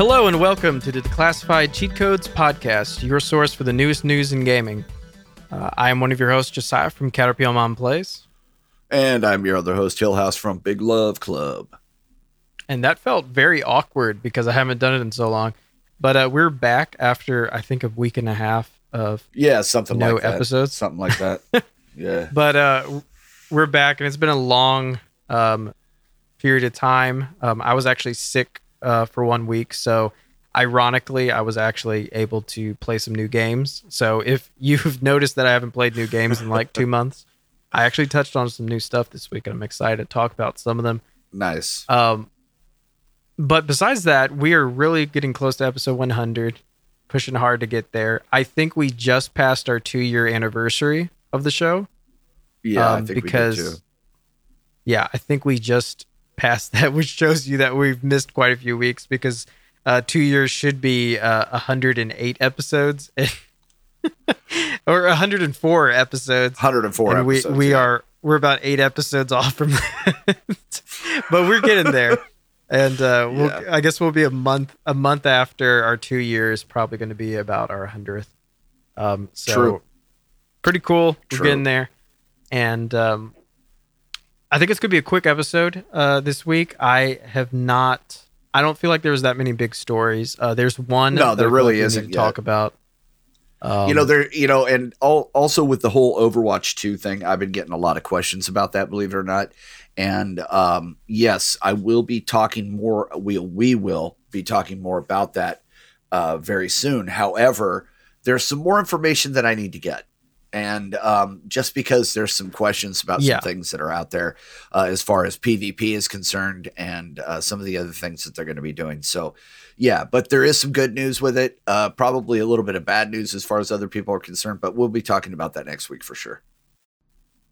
Hello and welcome to the Declassified Cheat Codes podcast, your source for the newest news in gaming. I am one of your hosts, Josiah from Caterpillar Mom Plays. And I'm your other host, Hillhouse from Big Love Club. And that felt very awkward because I haven't done it in so long. But we're back after, I think, a week and a half of episodes. Something like that. Yeah. But we're back and it's been a long period of time. I was actually sick for 1 week. So ironically, I was actually able to play some new games. So if you've noticed that I haven't played new games in like 2 months, I actually touched on some new stuff this week and I'm excited to talk about some of them. Nice. But besides that, we are really getting close to episode 100, pushing hard to get there. I think we just passed our 2-year anniversary of the show. Yeah, I think we did too. Yeah, I think we just past that, which shows you that we've missed quite a few weeks because 2 years should be 108 episodes or 104 episodes. 104 and episodes. We're about 8 episodes off from that, but we're getting there. And I guess we'll be a month after our 2 years, probably going to be about our 100th. So true. Pretty cool. We're getting there. And I think it's going to be a quick episode this week. I don't feel like there was that many big stories. There's one. No, there really isn't to talk about. Also with the whole Overwatch 2 thing, I've been getting a lot of questions about that, believe it or not. And yes, I will be talking more. We will be talking more about that very soon. However, there's some more information that I need to get. And just because there's some questions about some things that are out there as far as PvP is concerned and some of the other things that they're going to be doing. So, yeah, but there is some good news with it. Probably a little bit of bad news as far as other people are concerned, but we'll be talking about that next week for sure.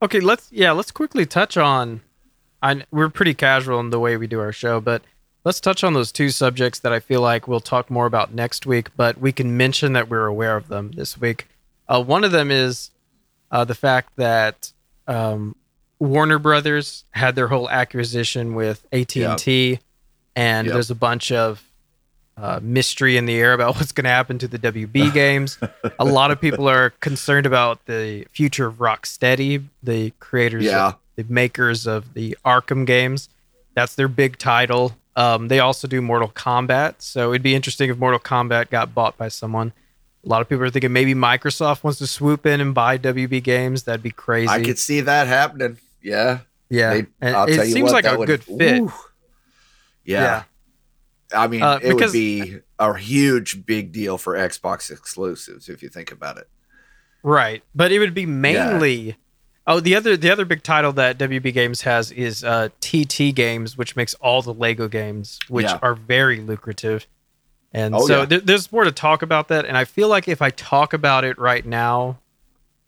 Okay, let's quickly touch on. We're pretty casual in the way we do our show, but let's touch on those two subjects that I feel like we'll talk more about next week, but we can mention that we're aware of them this week. One of them is the fact that Warner Brothers had their whole acquisition with AT&T, and there's a bunch of mystery in the air about what's going to happen to the WB games. A lot of people are concerned about the future of Rocksteady, the creators, the makers of the Arkham games. That's their big title. They also do Mortal Kombat, so it'd be interesting if Mortal Kombat got bought by someone. A lot of people are thinking maybe Microsoft wants to swoop in and buy WB games. That'd be crazy. I could see that happening. Yeah. Yeah. It seems like a good fit. Ooh. Yeah. I mean, it would be a huge, big deal for Xbox exclusives if you think about it. Right. But it would be mainly... Yeah. Oh, the other big title that WB Games has is TT Games, which makes all the Lego games, which are very lucrative. And there's more to talk about that. And I feel like if I talk about it right now,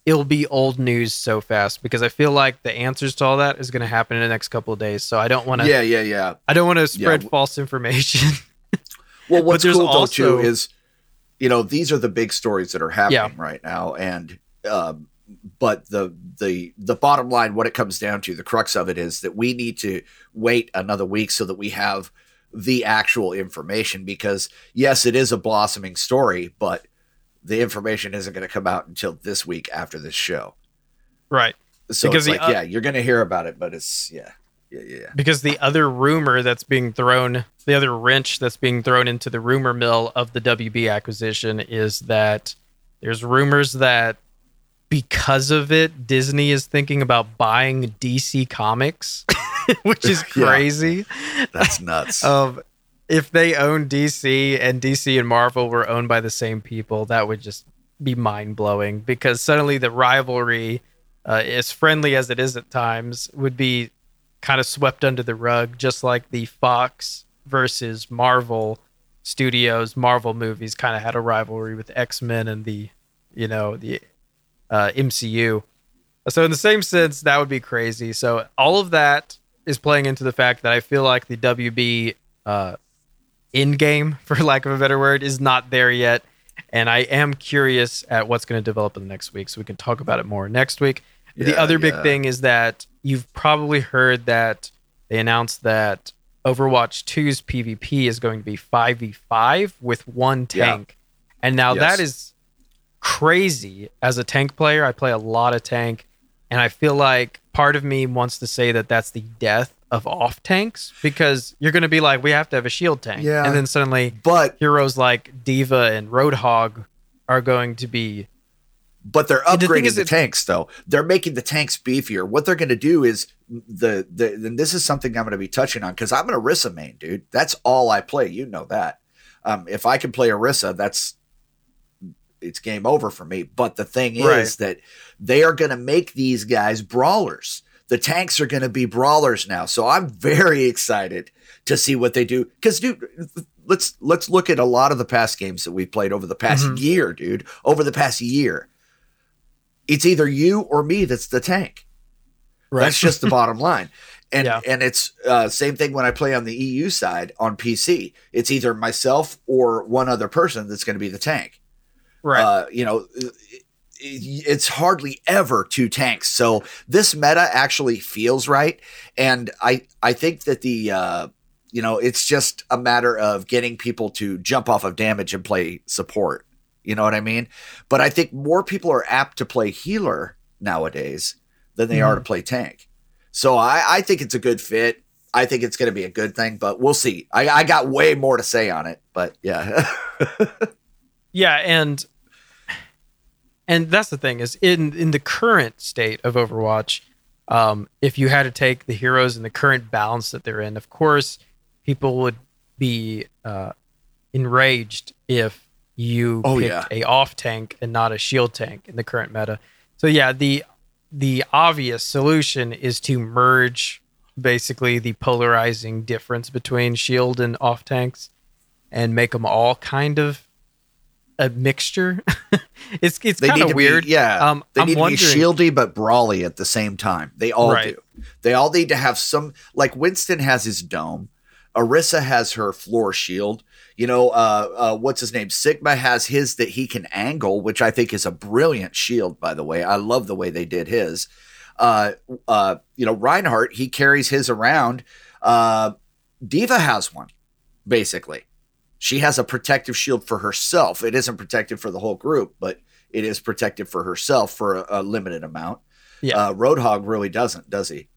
it'll be old news so fast because I feel like the answers to all that is going to happen in the next couple of days. So I don't want to. Yeah. I don't want to spread false information. Well, what's cool also, though, too, is, these are the big stories that are happening right now. And but the bottom line, what it comes down to, the crux of it is that we need to wait another week so that we have the actual information, because yes, it is a blossoming story, but the information isn't going to come out until this week after this show. Right. So because you're going to hear about it, but it's because the other rumor that's being thrown, the other wrench that's being thrown into the rumor mill of the WB acquisition is that there's rumors that because of it, Disney is thinking about buying DC Comics. Which is crazy. Yeah, that's nuts. If they own DC and DC and Marvel were owned by the same people, that would just be mind-blowing because suddenly the rivalry, as friendly as it is at times, would be kind of swept under the rug, just like the Fox versus Marvel studios. Marvel movies kind of had a rivalry with X-Men and the MCU. So in the same sense, that would be crazy. So all of that is playing into the fact that I feel like the WB endgame, for lack of a better word, is not there yet. And I am curious at what's going to develop in the next week. So we can talk about it more next week. The other big thing is that you've probably heard that they announced that Overwatch 2's PvP is going to be 5v5 with one tank. Yeah. And now that is crazy. As a tank player, I play a lot of tank, and I feel like part of me wants to say that that's the death of off tanks, because you're going to be like, we have to have a shield tank. Yeah. And then suddenly heroes like D.Va and Roadhog are going to be... But they're upgrading the tanks, though. They're making the tanks beefier. What they're going to do is and this is something I'm going to be touching on, because I'm an Orisa main, dude. That's all I play. You know that. If I can play Orisa, it's game over for me. But the thing is that they are going to make these guys brawlers. The tanks are going to be brawlers now. So I'm very excited to see what they do. Because, dude... Let's look at a lot of the past games that we've played over the past year, dude. Over the past year. It's either you or me that's the tank. Right. That's just the bottom line. And and it's same thing when I play on the EU side on PC. It's either myself or one other person that's going to be the tank. Right. You know, it's hardly ever two tanks. So this meta actually feels right. And I think that the... you know, it's just a matter of getting people to jump off of damage and play support. You know what I mean? But I think more people are apt to play healer nowadays than they are to play tank. So I think it's a good fit. I think it's going to be a good thing, but we'll see. I got way more to say on it, but yeah. Yeah, and that's the thing is in the current state of Overwatch, if you had to take the heroes in the current balance that they're in, of course... people would be enraged if you picked a off tank and not a shield tank in the current meta. So yeah, the obvious solution is to merge basically the polarizing difference between shield and off tanks and make them all kind of a mixture. It's kind of weird. They need to be shieldy but brawly at the same time. They all do. They all need to have some, like Winston has his dome. Orisa has her floor shield. You know, what's his name? Sigma has his that he can angle, which I think is a brilliant shield, by the way. I love the way they did his. You know, Reinhardt, he carries his around. D.Va has one, basically. She has a protective shield for herself. It isn't protective for the whole group, but it is protective for herself for a limited amount. Yeah. Roadhog really doesn't, does he?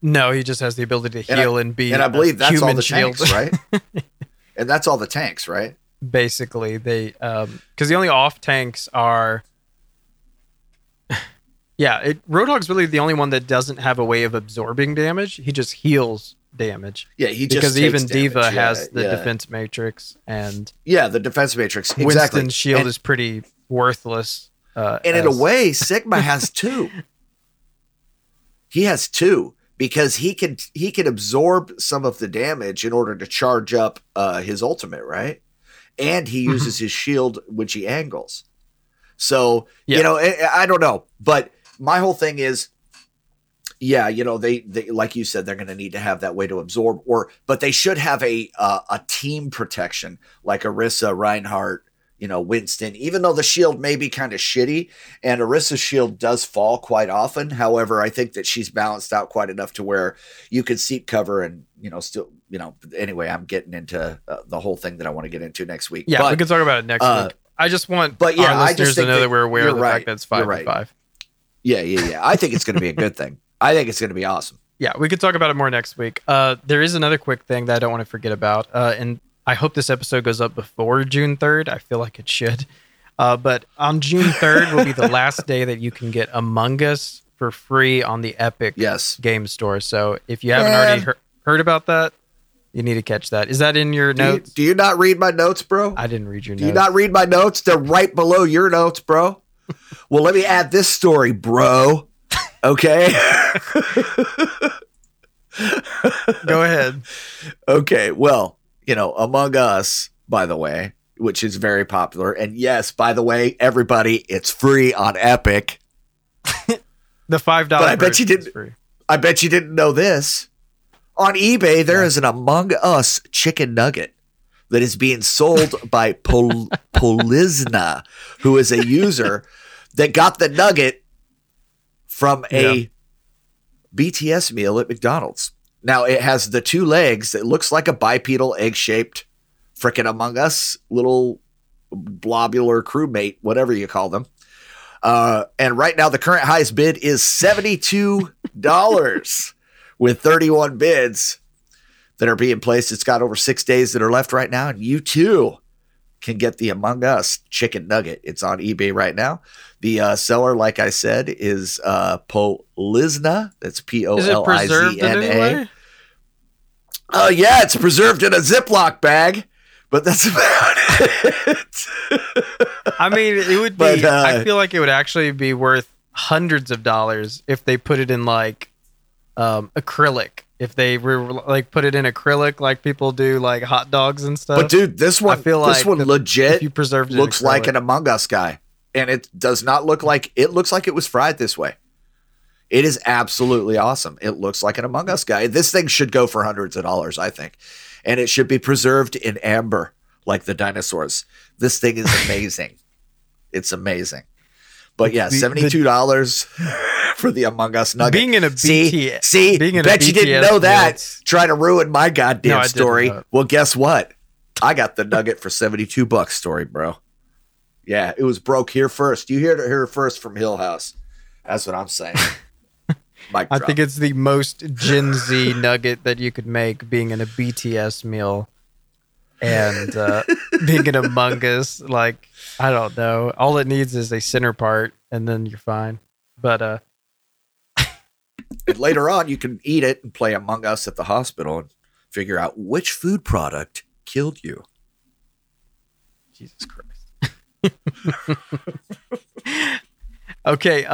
No, he just has the ability to heal and be. And I believe that's all the shield. Tanks, right? And that's all the tanks, right? Basically, they because the only off tanks are. Roadhog's really the only one that doesn't have a way of absorbing damage. He just heals damage. Yeah, he just because even D.Va has the defense matrix and the defense matrix. Exactly. Winston's shield is pretty worthless. In a way, Sigma has two. He has two. Because he can absorb some of the damage in order to charge up his ultimate, right? And he uses his shield, which he angles. So, you know, I don't know. But my whole thing is, you know, they like you said, they're going to need to have that way to absorb. But they should have a team protection like Orisa, Reinhardt, you know, Winston, even though the shield may be kind of shitty and Orisa's shield does fall quite often. However, I think that she's balanced out quite enough to where you could seek cover and, you know, still, you know, anyway, I'm getting into the whole thing that I want to get into next week. Yeah, but we can talk about it next week. I just want our listeners to know that we're aware of the fact that it's 5-5. Yeah. I think it's going to be a good thing. I think it's going to be awesome. Yeah, we could talk about it more next week. There is another quick thing that I don't want to forget about. And I hope this episode goes up before June 3rd. I feel like it should. But on June 3rd will be the last day that you can get Among Us for free on the Epic Game Store. So if you haven't already heard about that, you need to catch that. Is that in your notes? Do you not read my notes, bro? I didn't read your notes. Do you not read my notes? They're right below your notes, bro. Well, let me add this story, bro. Okay. Go ahead. Okay, well. You know, Among Us, by the way, which is very popular. And yes, by the way, everybody, it's free on Epic. The $5. But I bet you didn't know this. On eBay, there is an Among Us chicken nugget that is being sold by Polizna, who is a user that got the nugget from a BTS meal at McDonald's. Now it has the two legs. It looks like a bipedal egg-shaped frickin' Among Us little blobular crewmate, whatever you call them. And right now the current highest bid is $72 with 31 bids that are being placed. It's got over 6 days that are left right now. And you too can get the Among Us chicken nugget. It's on eBay right now. The seller, like I said, is Polizna. That's Polizna. Oh yeah, it's preserved in a Ziploc bag, but that's about it. I mean, it would be. But, I feel like it would actually be worth hundreds of dollars if they put it in like acrylic. If they were like put it in acrylic, like people do, like hot dogs and stuff. But dude, this one, I feel this like one legit you preserved looks like an Among Us guy, and it does not look like it looks like it was fried this way. It is absolutely awesome. It looks like an Among Us guy. This thing should go for hundreds of dollars, I think, and it should be preserved in amber like the dinosaurs. This thing is amazing. It's amazing. But yeah, $72 for the Among Us nugget. Being in a BTS. See, bet you didn't know that. Trying to ruin my goddamn story. Well, guess what? I got the nugget for $72, story, bro. Yeah, it was broke here first. You heard it here first from Hill House. That's what I'm saying. Mic drop. I think it's the most Gen Z nugget that you could make, being in a BTS meal and being in Among Us. Like, I don't know. All it needs is a center part and then you're fine. But and later on, you can eat it and play Among Us at the hospital and figure out which food product killed you. Jesus Christ. Okay.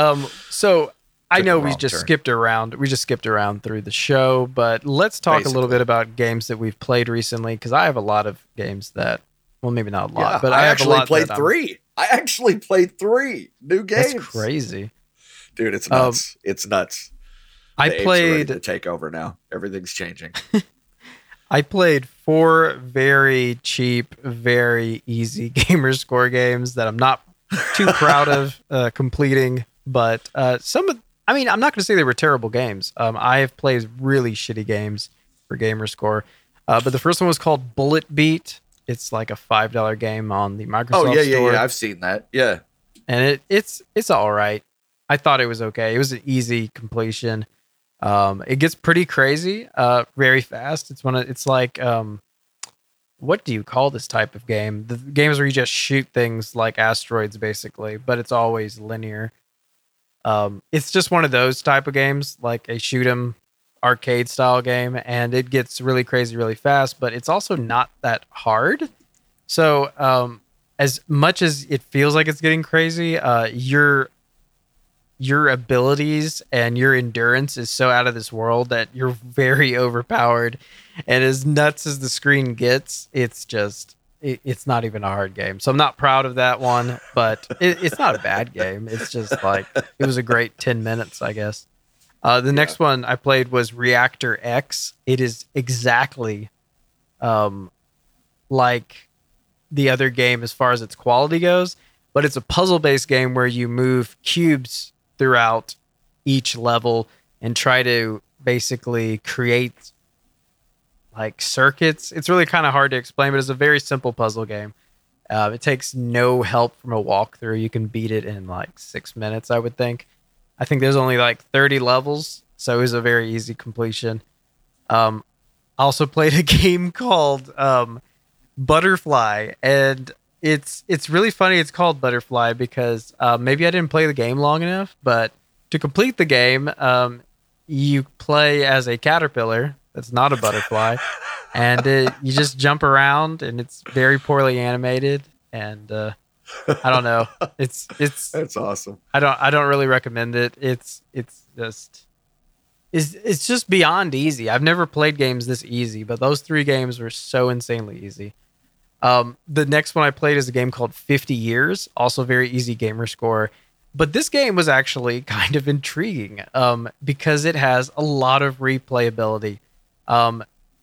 So I know we just skipped around. We just skipped around through the show, but let's talk a little bit about games that we've played recently, because I have a lot of games that, well, maybe not a lot, but I have a lot. I actually played three new games. That's crazy, dude. It's nuts. I played to take over now. Everything's changing. I played four very cheap, very easy gamer score games that I'm not too proud of completing. But I'm not going to say they were terrible games. I have played really shitty games for Gamerscore. But the first one was called Bullet Beat. It's like a $5 game on the Microsoft Store. Oh, yeah. I've seen that. Yeah. And it's all right. I thought it was okay. It was an easy completion. It gets pretty crazy very fast. It's like, what do you call this type of game? The games where you just shoot things like asteroids, basically, but it's always linear. It's just one of those type of games, like a shoot 'em arcade style game, and it gets really crazy really fast, but it's also not that hard. So as much as it feels like it's getting crazy, your abilities and your endurance is so out of this world that you're very overpowered, and as nuts as the screen gets, it's not even a hard game. So I'm not proud of that one, but it's not a bad game. It's just like, it was a great 10 minutes, I guess. The next one I played was Reactor X. It is exactly like the other game as far as its quality goes, but it's a puzzle-based game where you move cubes throughout each level and try to basically create like circuits. It's really kind of hard to explain, but it's a very simple puzzle game. It takes no help from a walkthrough. You can beat it in like 6 minutes, I would think. I think there's only like 30 levels, so it was a very easy completion. I also played a game called Butterfly, and it's really funny. It's called Butterfly because maybe I didn't play the game long enough, but to complete the game, you play as a caterpillar. That's not a butterfly. And you just jump around, and it's very poorly animated. And I don't know. That's awesome. I don't really recommend it. It's just beyond easy. I've never played games this easy, but those three games were so insanely easy. The next one I played is a game called 50 Years, also very easy gamer score. But this game was actually kind of intriguing because it has a lot of replayability.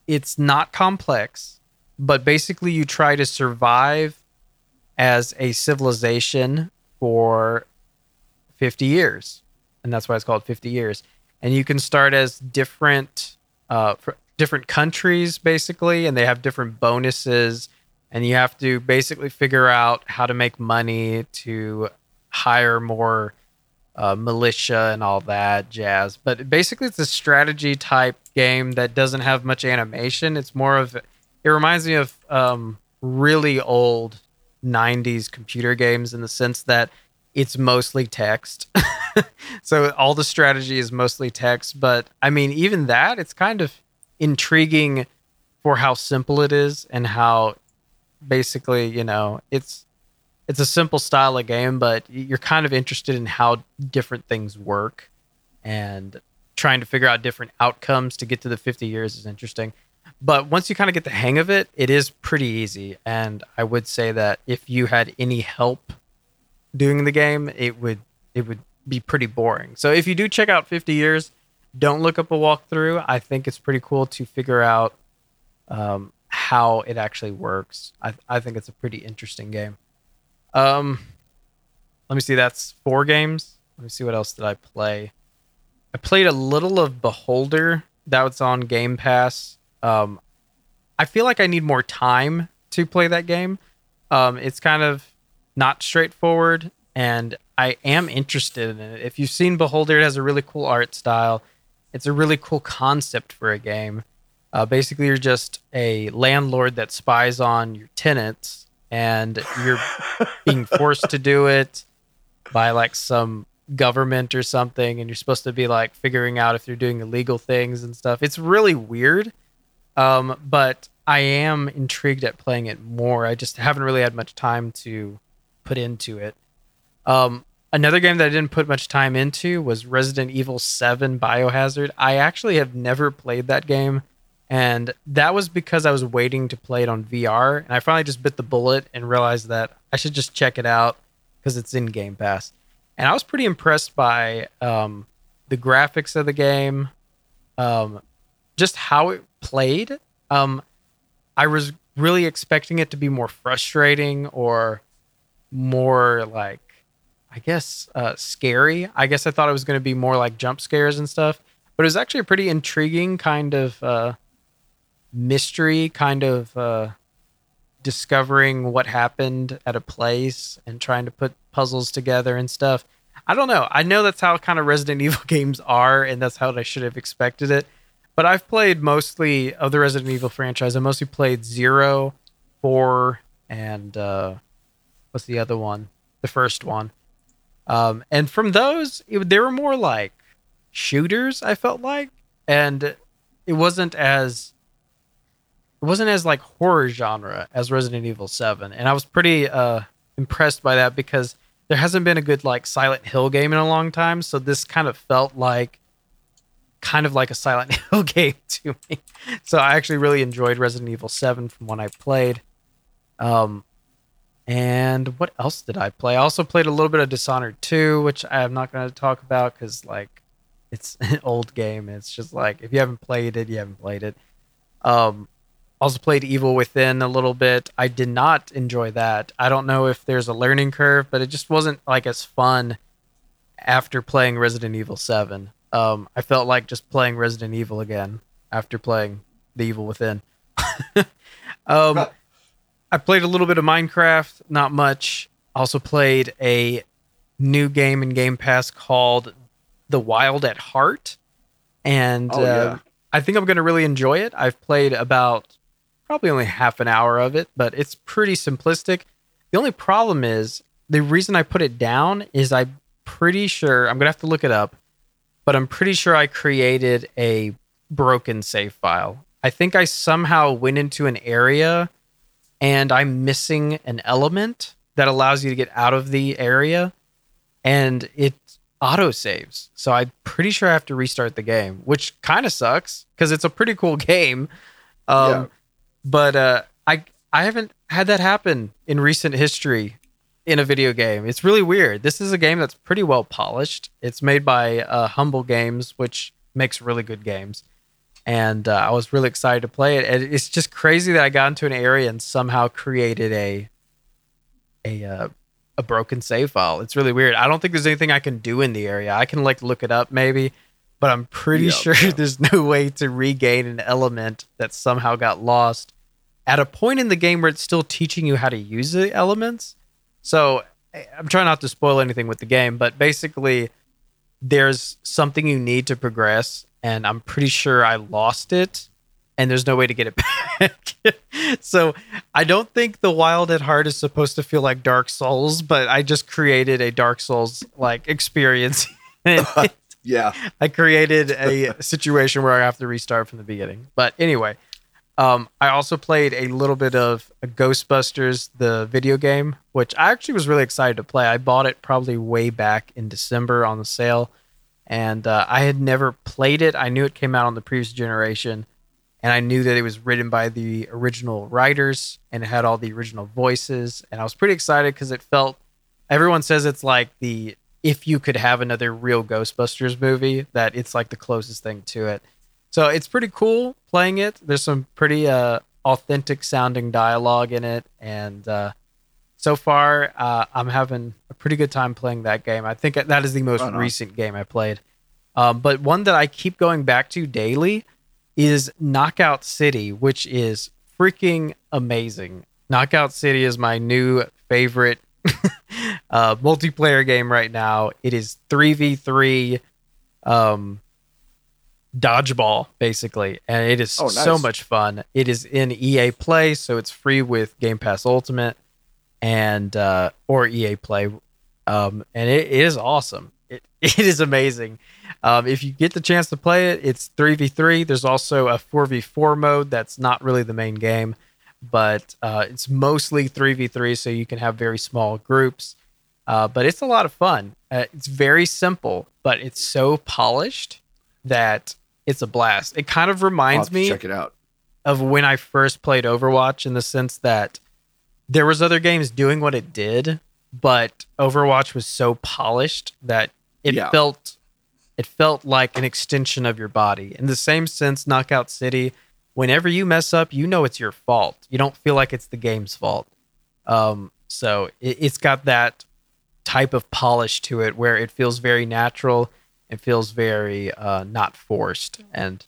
It's not complex, but basically you try to survive as a civilization for 50 years. And that's why it's called 50 Years. And you can start as different for different countries, basically, and they have different bonuses. And you have to basically figure out how to make money to hire more militia and all that jazz. But basically, it's a strategy type game that doesn't have much animation. It's more of, it reminds me of really old 90s computer games in the sense that it's mostly text. So all the strategy is mostly text. But I mean, even that, it's kind of intriguing for how simple it is and how basically, you know, it's a simple style of game, but you're kind of interested in how different things work, and trying to figure out different outcomes to get to the 50 years is interesting. But once you kind of get the hang of it, it is pretty easy. And I would say that if you had any help doing the game, it would be pretty boring. So if you do check out 50 Years, don't look up a walkthrough. I think it's pretty cool to figure out how it actually works. I think it's a pretty interesting game. Let me see. That's 4 games. Let me see, what else did I play? I played a little of Beholder. That was on Game Pass. I feel like I need more time to play that game. It's kind of not straightforward, and I am interested in it. If you've seen Beholder, it has a really cool art style. It's a really cool concept for a game. Basically, you're just a landlord that spies on your tenants, and you're being forced to do it by like some government or something, and you're supposed to be like figuring out if they're doing illegal things and stuff. It's really weird, but I am intrigued at playing it more. I just haven't really had much time to put into it. Another game that I didn't put much time into was Resident Evil 7 Biohazard. I actually have never played that game, and that was because I was waiting to play it on VR, and I finally just bit the bullet and realized that I should just check it out because it's in Game Pass. And I was pretty impressed by the graphics of the game, just how it played. I was really expecting it to be more frustrating or more like, I guess, scary. I guess I thought it was going to be more like jump scares and stuff, but it was actually a pretty intriguing kind of mystery, kind of discovering what happened at a place and trying to put puzzles together and stuff. I don't know. I know that's how kind of Resident Evil games are, and that's how I should have expected it. But I've played mostly of the Resident Evil franchise. I mostly played 0, 4, and what's the other one? The first one. And from those, they were more like shooters, I felt like. And it wasn't as like horror genre as Resident Evil 7. And I was pretty impressed by that because there hasn't been a good like Silent Hill game in a long time. So this kind of felt like a Silent Hill game to me. So I actually really enjoyed Resident Evil 7 from when I played. And what else did I play? I also played a little bit of Dishonored 2, which I'm not going to talk about because like it's an old game. And it's just like, if you haven't played it, you haven't played it. Also played Evil Within a little bit. I did not enjoy that. I don't know if there's a learning curve, but it just wasn't like as fun after playing Resident Evil 7. I felt like just playing Resident Evil again after playing The Evil Within. I played a little bit of Minecraft, not much. Also played a new game in Game Pass called The Wild at Heart. And I think I'm going to really enjoy it. I've played about probably only half an hour of it, but it's pretty simplistic. The only problem is, the reason I put it down is I'm pretty sure, I'm going to have to look it up, but I'm pretty sure I created a broken save file. I think I somehow went into an area and I'm missing an element that allows you to get out of the area, and it autosaves. So I'm pretty sure I have to restart the game, which kind of sucks because it's a pretty cool game. But I haven't had that happen in recent history in a video game. It's really weird. This is a game that's pretty well polished. It's made by Humble Games, which makes really good games. And I was really excited to play it. And it's just crazy that I got into an area and somehow created a broken save file. It's really weird. I don't think there's anything I can do in the area. I can like look it up maybe, but I'm pretty sure there's no way to regain an element that somehow got lost at a point in the game where it's still teaching you how to use the elements. So I'm trying not to spoil anything with the game, but basically there's something you need to progress, and I'm pretty sure I lost it, and there's no way to get it back. So I don't think The Wild at Heart is supposed to feel like Dark Souls, but I just created a Dark Souls like experience. Yeah. I created a situation where I have to restart from the beginning. But anyway, I also played a little bit of Ghostbusters, the video game, which I actually was really excited to play. I bought it probably way back in December on the sale, and I had never played it. I knew it came out on the previous generation, and I knew that it was written by the original writers, and it had all the original voices, and I was pretty excited because it felt, everyone says it's like the, if you could have another real Ghostbusters movie, that it's like the closest thing to it. So it's pretty cool playing it. There's some pretty authentic sounding dialogue in it. And so far, I'm having a pretty good time playing that game. I think that is the most recent game I played. But one that I keep going back to daily is Knockout City, which is freaking amazing. Knockout City is my new favorite multiplayer game right now. It is 3v3 dodgeball, basically, and it is so much fun. It is in EA Play, so it's free with Game Pass Ultimate and or EA Play, and it is awesome. It is amazing. If you get the chance to play it, it's 3v3. There's also a 4v4 mode that's not really the main game, but it's mostly 3v3, so you can have very small groups. But it's a lot of fun. It's very simple, but it's so polished that it's a blast. It kind of reminds me of when I first played Overwatch, in the sense that there was other games doing what it did, but Overwatch was so polished that it felt like an extension of your body. In the same sense, Knockout City, whenever you mess up, you know it's your fault. You don't feel like it's the game's fault. So it's got that type of polish to it where it feels very natural. It feels very not forced. And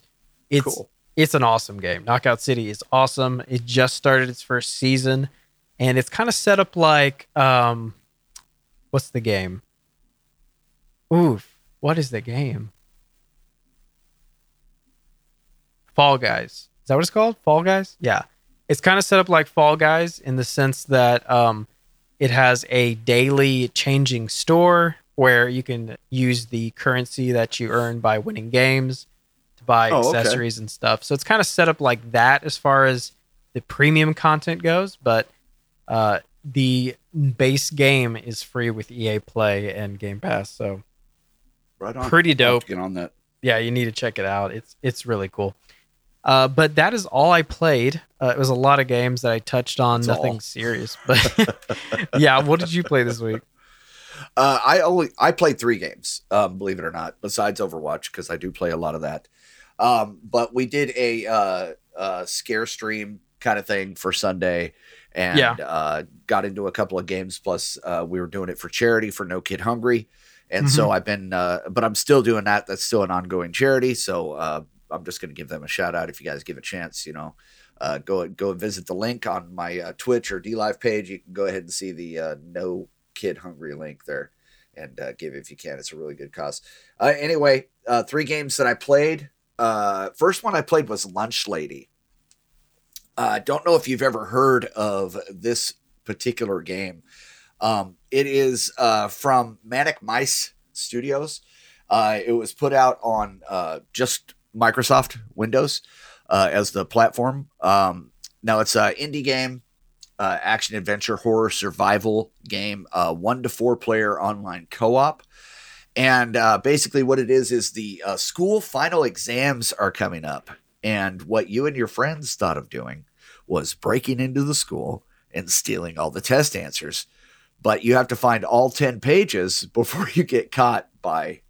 it's cool. It's an awesome game. Knockout City is awesome. It just started its first season, and it's kind of set up like... what's the game? Oof. What is the game? Fall Guys. Is that what it's called? Fall Guys? Yeah. It's kind of set up like Fall Guys in the sense that it has a daily changing store where you can use the currency that you earn by winning games to buy accessories and stuff. So it's kind of set up like that as far as the premium content goes, but the base game is free with EA Play and Game Pass. So right on. Pretty dope. Get on that. Yeah, you need to check it out. It's really cool. But that is all I played. It was a lot of games that I touched on. Nothing serious, but yeah. What did you play this week? I played 3 games, believe it or not, besides Overwatch, because I do play a lot of that. But we did a scare stream kind of thing for Sunday, and got into a couple of games. Plus, we were doing it for charity for No Kid Hungry, and so I've been. But I'm still doing that. That's still an ongoing charity. So. I'm just going to give them a shout out. If you guys give a chance, go and visit the link on my Twitch or DLive page. You can go ahead and see the No Kid Hungry link there and give if you can. It's a really good cause. Anyway, 3 games that I played. First one I played was Lunch Lady. I don't know if you've ever heard of this particular game. It is from Manic Mice Studios. It was put out on just Microsoft Windows as the platform. Now it's an indie game, action adventure horror survival game, 1 to 4 player online co-op. And basically what it is the school final exams are coming up, and what you and your friends thought of doing was breaking into the school and stealing all the test answers, but you have to find all 10 pages before you get caught by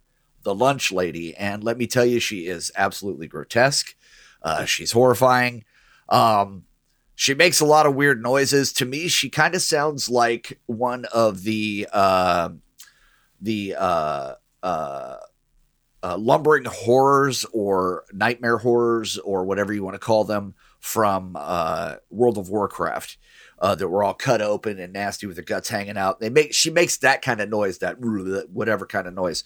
the Lunch Lady. And let me tell you, she is absolutely grotesque. She's horrifying. She makes a lot of weird noises. To me, she kind of sounds like one of the lumbering horrors or nightmare horrors or whatever you want to call them from World of Warcraft that were all cut open and nasty with their guts hanging out. She makes that kind of noise, that whatever kind of noise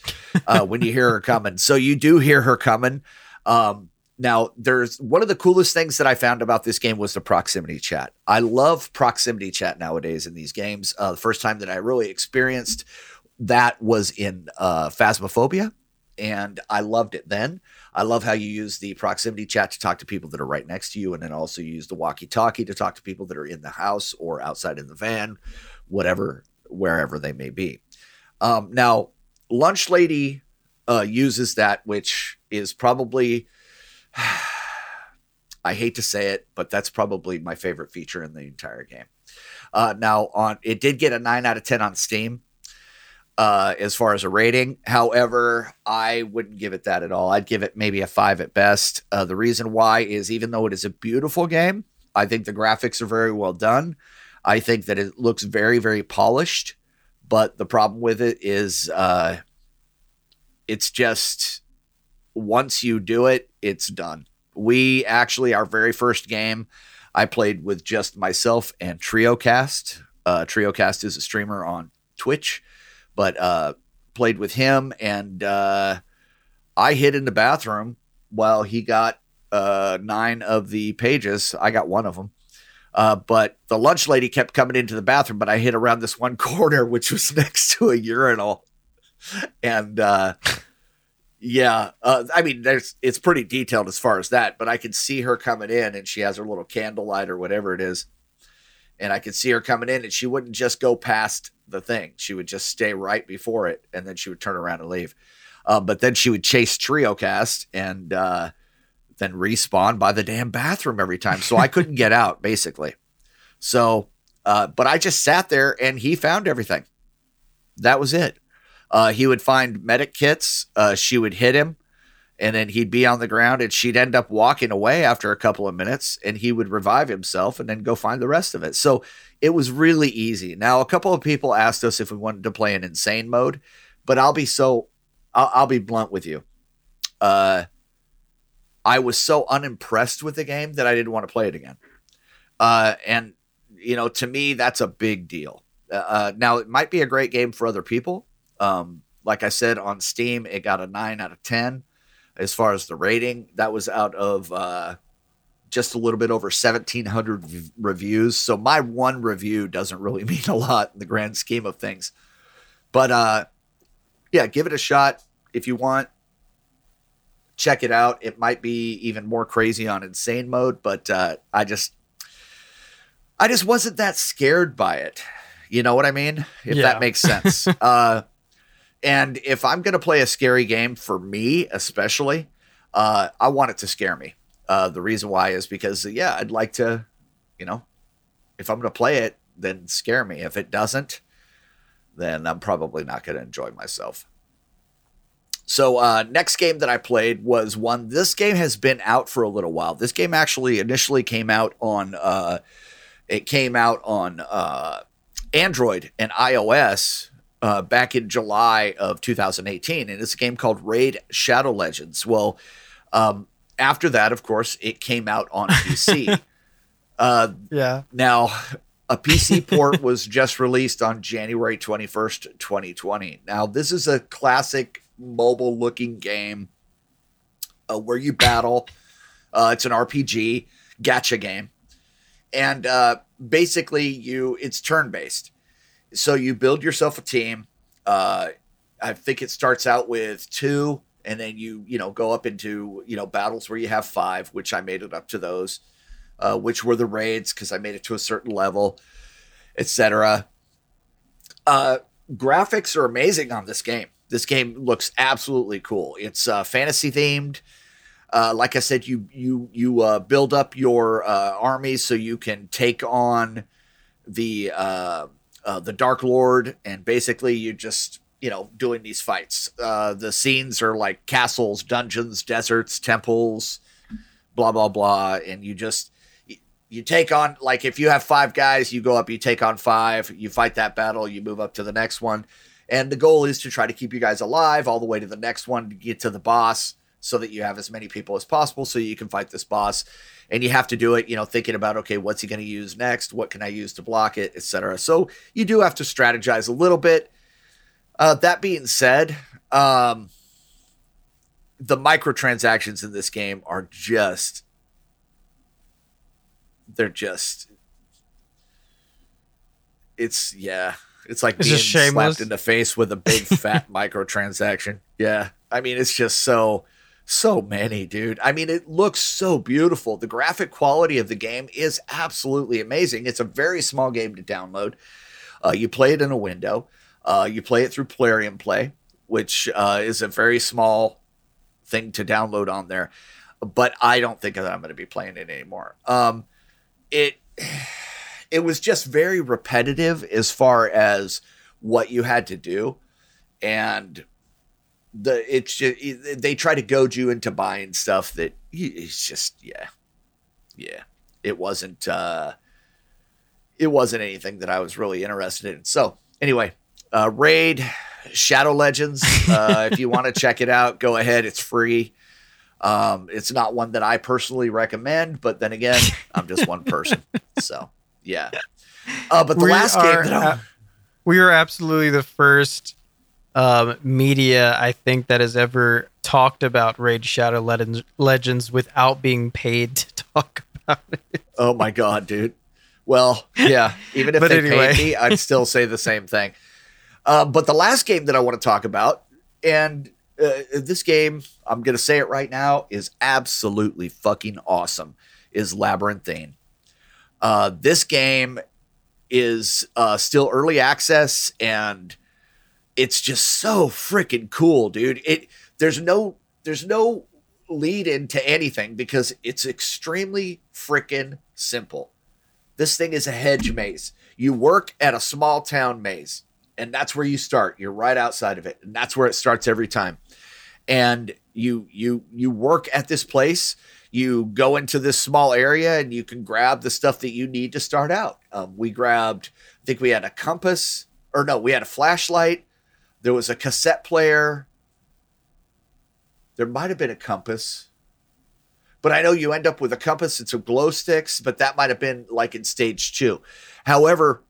when you hear her coming. So you do hear her coming. Now, there's one of the coolest things that I found about this game was the proximity chat. I love proximity chat nowadays in these games. The first time that I really experienced that was in Phasmophobia. And I loved it then. I love how you use the proximity chat to talk to people that are right next to you. And then also use the walkie-talkie to talk to people that are in the house or outside in the van, whatever, wherever they may be. Now, Lunch Lady uses that, which is probably, I hate to say it, but that's probably my favorite feature in the entire game. It did get a 9 out of 10 on Steam. As far as a rating. However, I wouldn't give it that at all. I'd give it maybe a 5 at best. The reason why is even though it is a beautiful game, I think the graphics are very well done. I think that it looks very, very polished, but the problem with it is it's just once you do it, it's done. Our very first game, I played with just myself and TrioCast. TrioCast is a streamer on Twitch. But played with him, and I hid in the bathroom while he got 9 of the pages. I got 1 of them. But the Lunch Lady kept coming into the bathroom, but I hid around this one corner, which was next to a urinal. And it's pretty detailed as far as that. But I could see her coming in, and she has her little candlelight or whatever it is. And I could see her coming in, and she wouldn't just go past the thing. She would just stay right before it, and then she would turn around and leave. But then she would chase TrioCast and then respawn by the damn bathroom every time. So I couldn't get out, basically. So, but I just sat there, and he found everything. That was it. He would find medic kits. She would hit him, and then he'd be on the ground, and she'd end up walking away after a couple of minutes, and he would revive himself and then go find the rest of it. So it was really easy. Now, a couple of people asked us if we wanted to play in insane mode, but I'll be blunt with you. I was so unimpressed with the game that I didn't want to play it again. And, to me, that's a big deal. Now, it might be a great game for other people. Like I said, on Steam, it got a 9 out of 10. As far as the rating, that was out of just a little bit over 1,700 reviews. So my one review doesn't really mean a lot in the grand scheme of things. But, give it a shot if you want. Check it out. It might be even more crazy on insane mode, but I just wasn't that scared by it. You know what I mean? That makes sense. And if I'm going to play a scary game, for me especially, I want it to scare me. The reason why is because, I'd like to, if I'm going to play it, then scare me. If it doesn't, then I'm probably not going to enjoy myself. So next game that I played was one. This game has been out for a little while. This game actually initially came out on Android and iOS back in July of 2018, and it's a game called Raid Shadow Legends. Well, after that, of course, it came out on PC. Now, a PC port was just released on January 21st, 2020. Now, this is a classic mobile-looking game where you battle. It's an RPG gacha game, and basically, it's turn-based. So you build yourself a team. I think it starts out with 2, and then you go up into, battles where you have 5, which I made it up to those, which were the raids because I made it to a certain level, etc. Graphics are amazing on this game. This game looks absolutely cool. It's fantasy themed. Like I said, you build up your army so you can take on the Dark Lord, and basically you're just, doing these fights. The scenes are like castles, dungeons, deserts, temples, blah, blah, blah. And you just, you take on, like if you have 5 guys, you go up, you take on 5, you fight that battle, you move up to the next one. And the goal is to try to keep you guys alive all the way to the next one to get to the boss so that you have as many people as possible so you can fight this boss. And you have to do it, you know, thinking about, okay, what's he going to use next? What can I use to block it, etc. So you do have to strategize a little bit. That being said, the microtransactions in this game are just, they're just, it's, yeah, it's like being slapped in the face with a big fat microtransaction. Yeah. I mean, it's just so many, dude. I mean, it looks so beautiful. The graphic quality of the game is absolutely amazing. It's a very small game to download. You play it in a window. You play it through Plarium Play, which is a very small thing to download on there. But I don't think that I'm going to be playing it anymore. It was just very repetitive as far as what you had to do. And they try to goad you into buying stuff that it's just, yeah. It wasn't anything that I was really interested in. So anyway, Raid Shadow Legends. If you want to check it out, go ahead. It's free. It's not one that I personally recommend, but then again, I'm just one person. So yeah. But the last game that we were absolutely the first media, I think, that has ever talked about Raid Shadow Legends without being paid to talk about it. Oh my God, dude. Well, yeah, even if paid me, I'd still say the same thing. But the last game that I want to talk about, and this game, I'm going to say it right now, is absolutely fucking awesome, is Labyrinthine. This game is still early access, and it's just so freaking cool, dude. There's no lead into anything because it's extremely freaking simple. This thing is a hedge maze. You work at a small town maze, and that's where you start. You're right outside of it, and that's where it starts every time. And you work at this place. You go into this small area, and you can grab the stuff that you need to start out. We had a compass, or no, we had a flashlight. There was a cassette player. There might have been a compass. But I know you end up with a compass and some glow sticks, but that might have been like in stage 2. However,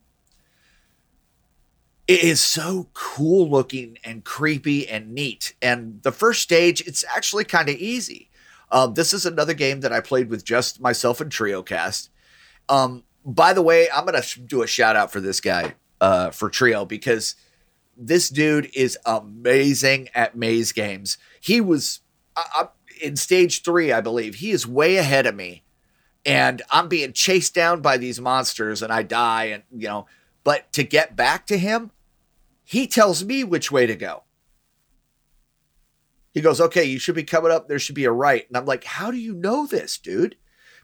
it is so cool looking and creepy and neat. And the first stage, it's actually kind of easy. This is another game that I played with just myself and TrioCast. By the way, I'm going to do a shout out for this guy, for Trio, because this dude is amazing at maze games. He was in stage 3, I believe. He is way ahead of me, and I'm being chased down by these monsters, and I die, and you know. But to get back to him, he tells me which way to go. He goes, okay, you should be coming up. There should be a right. And I'm like, how do you know this, dude?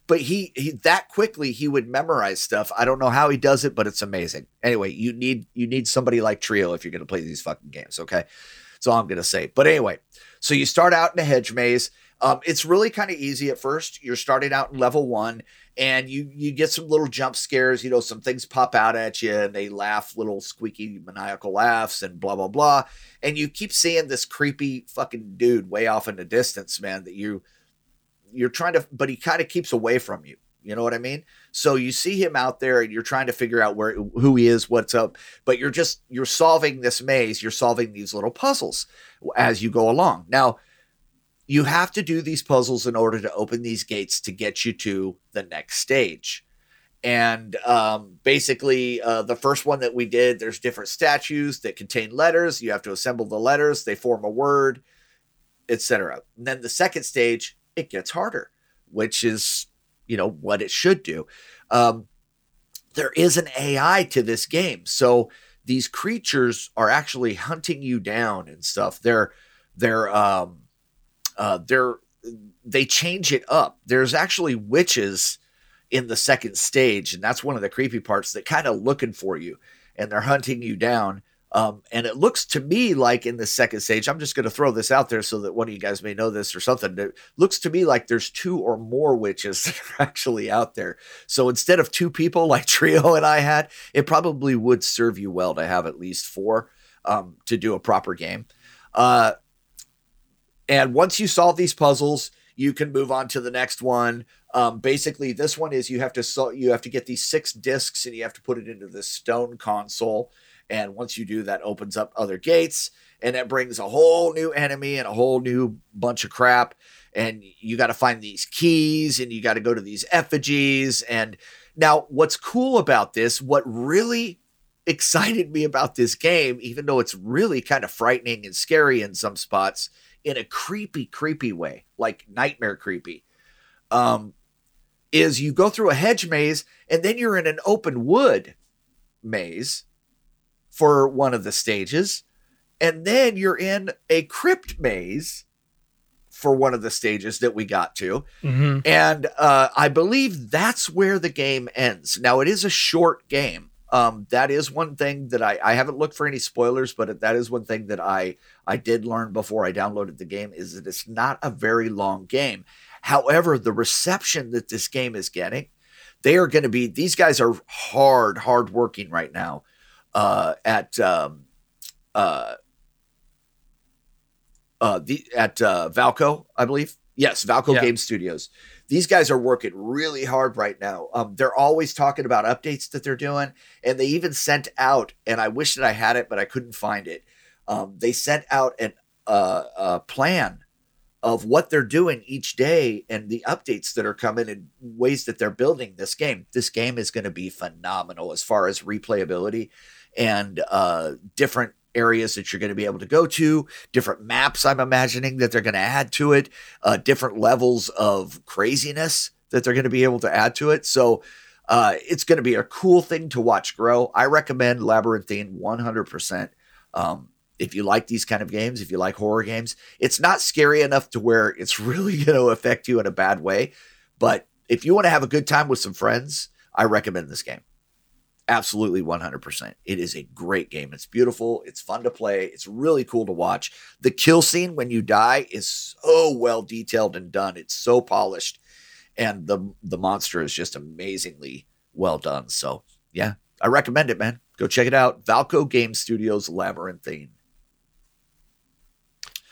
But he that quickly, he would memorize stuff. I don't know how he does it, but it's amazing. Anyway, you need somebody like Trio if you're going to play these fucking games, okay? That's all I'm going to say. But anyway, so you start out in a hedge maze. It's really kind of easy at first. You're starting out in level 1, and you get some little jump scares. You know, some things pop out at you, and they laugh little squeaky maniacal laughs and blah, blah, blah. And you keep seeing this creepy fucking dude way off in the distance, man, that you're trying to, but he kind of keeps away from you. You know what I mean? So you see him out there, and you're trying to figure out who he is, what's up, but you're solving this maze. You're solving these little puzzles as you go along. Now, you have to do these puzzles in order to open these gates to get you to the next stage. And basically, the first one that we did, there's different statues that contain letters. You have to assemble the letters. They form a word, etc. And then the second stage, it gets harder, which is, you know, what it should do. There is an AI to this game. So these creatures are actually hunting you down and stuff. They change it up. There's actually witches in the second stage, and that's one of the creepy parts. That kind of looking for you, and they're hunting you down. And it looks to me like in the second stage, I'm just going to throw this out there so that one of you guys may know this or something. It looks to me like there's 2 or more witches that are actually out there. So instead of 2 people like Trio and I had, it probably would serve you well to have at least 4. to do a proper game. And once you solve these puzzles, you can move on to the next one. Basically, this one is you have to get these 6 discs and you have to put it into this stone console. And once you do, that opens up other gates, and it brings a whole new enemy and a whole new bunch of crap. And you got to find these keys, and you got to go to these effigies. And now what's cool about this, what really excited me about this game, even though it's really kind of frightening and scary in some spots, in a creepy, creepy way, like nightmare creepy, is you go through a hedge maze, and then you're in an open wood maze for one of the stages. And then you're in a crypt maze for one of the stages that we got to. Mm-hmm. And I believe that's where the game ends. Now, it is a short game. That is one thing that I haven't looked for any spoilers, but that is one thing that I did learn before I downloaded the game, is that it's not a very long game. However, the reception that this game is getting, these guys are hard working right now. At Valco, I believe. Yes, Valco Game Studios. These guys are working really hard right now. They're always talking about updates that they're doing, and they even sent out, and I wish that I had it, but I couldn't find it. They sent out a plan of what they're doing each day and the updates that are coming and ways that they're building this game. This game is going to be phenomenal as far as replayability and different areas that you're going to be able to go to, different maps I'm imagining that they're going to add to it, different levels of craziness that they're going to be able to add to it. So it's going to be a cool thing to watch grow. I recommend Labyrinthine 100%. If you like these kind of games, if you like horror games, it's not scary enough to where it's really going to affect you in a bad way. But if you want to have a good time with some friends, I recommend this game. Absolutely 100%. It is a great game. It's beautiful. It's fun to play. It's really cool to watch. The kill scene when you die is so well detailed and done. It's so polished. And the monster is just amazingly well done. So, yeah, I recommend it, man. Go check it out. Valco Game Studios Labyrinthine.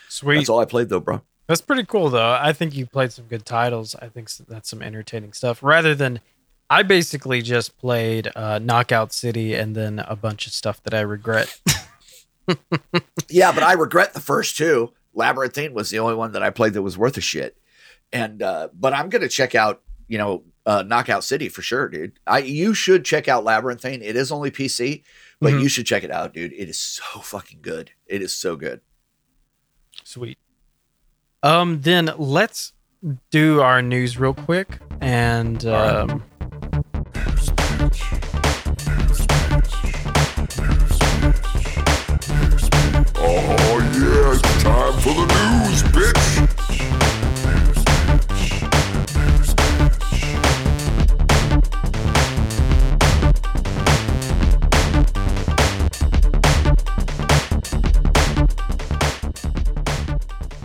Sweet. That's all I played, though, bro. That's pretty cool, though. I think you played some good titles. I think that's some entertaining stuff. Rather than... I basically just played Knockout City and then a bunch of stuff that I regret. Yeah, but I regret the first 2. Labyrinthine was the only one that I played that was worth a shit. And but I'm going to check out, Knockout City for sure, dude. You should check out Labyrinthine. It is only PC, but You should check it out, dude. It is so fucking good. It is so good. Sweet. Then let's do our news real quick and Oh yeah, it's time for the news, bitch.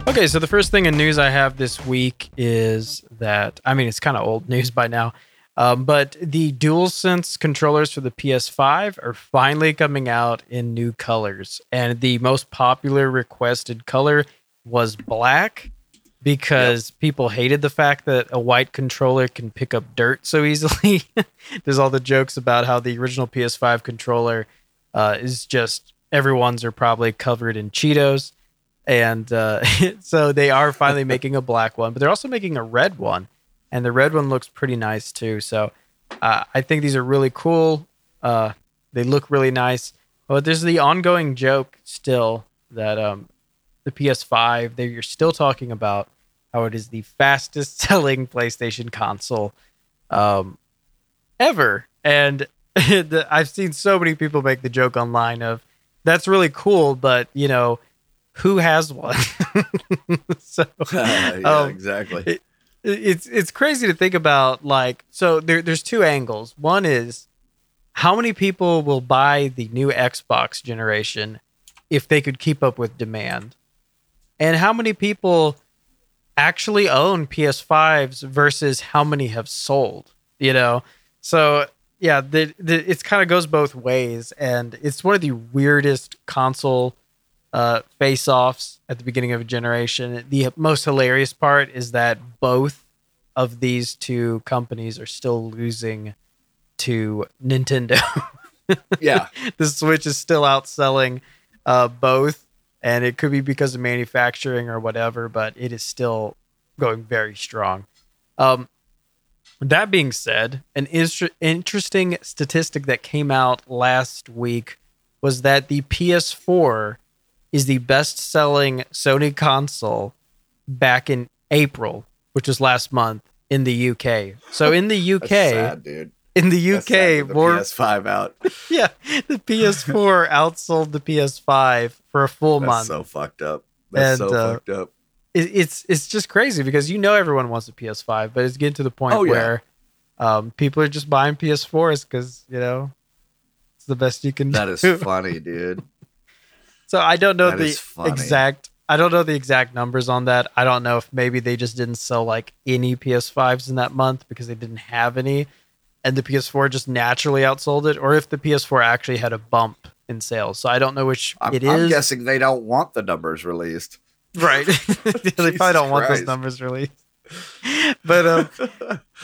Okay, so the first thing in news I have this week is that, I mean, it's kind of old news by now. But the DualSense controllers for the PS5 are finally coming out in new colors. And the most popular requested color was black because people hated the fact that a white controller can pick up dirt so easily. There's all the jokes about how the original PS5 controller is just, everyone's are probably covered in Cheetos. And so they are finally making a black one, but they're also making a red one. And the red one looks pretty nice too. So I think these are really cool. They look really nice. But there's the ongoing joke still that the PS5, you're still talking about how it is the fastest selling PlayStation console ever. And I've seen so many people make the joke online of, that's really cool, but who has one? So exactly. It's crazy to think about, like, so there's 2 angles. One is how many people will buy the new Xbox generation if they could keep up with demand? And how many people actually own PS5s versus how many have sold? So yeah, it kind of goes both ways, and it's one of the weirdest console face-offs at the beginning of a generation. The most hilarious part is that both of these two companies are still losing to Nintendo. Yeah. The Switch is still outselling both, and it could be because of manufacturing or whatever, but it is still going very strong. That being said, an interesting statistic that came out last week was that the PS4 is the best-selling Sony console back in April, which was last month, in the UK. So in the UK... That's sad, dude. In the UK, more PS5 out. Yeah, the PS4 outsold the PS5 for a full month. So fucked up. That's so fucked up. It's just crazy because everyone wants a PS5, but it's getting to the point where people are just buying PS4s because it's the best you can do. That is funny, dude. So I don't know the exact numbers on that. I don't know if maybe they just didn't sell like any PS5s in that month because they didn't have any. And the PS4 just naturally outsold it, or if the PS4 actually had a bump in sales. So I don't know which it is. I'm guessing they don't want the numbers released. Right. They probably don't want those numbers released. But oh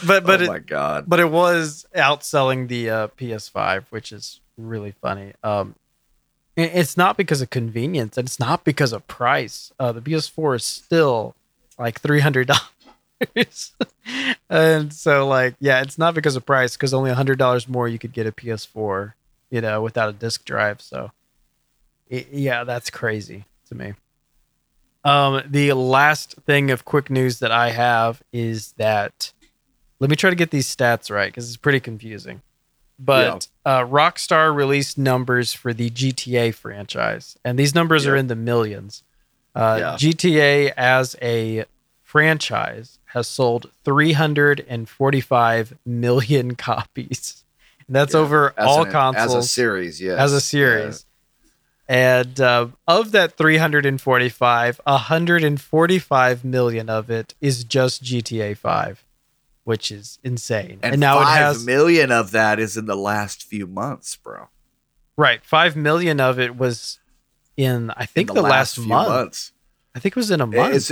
my God. But it was outselling the PS5, which is really funny. It's not because of convenience, and it's not because of price. The PS4 is still like $300. And so it's not because of price, because only $100 more you could get a PS4 without a disc drive. So that's crazy to me. The last thing of quick news that I have is that, let me try to get these stats right because it's pretty confusing, but Rockstar released numbers for the GTA franchise, and these numbers are in the millions. GTA as a franchise has sold 345 million copies. And that's over all consoles. As a series, yes. As a series. Yeah. And of that 345, 145 million of it is just GTA 5, which is insane. And now 5 million of that is in the last few months, bro. Right. 5 million of it was in, I think, in the last month. Months. I think it was in a month.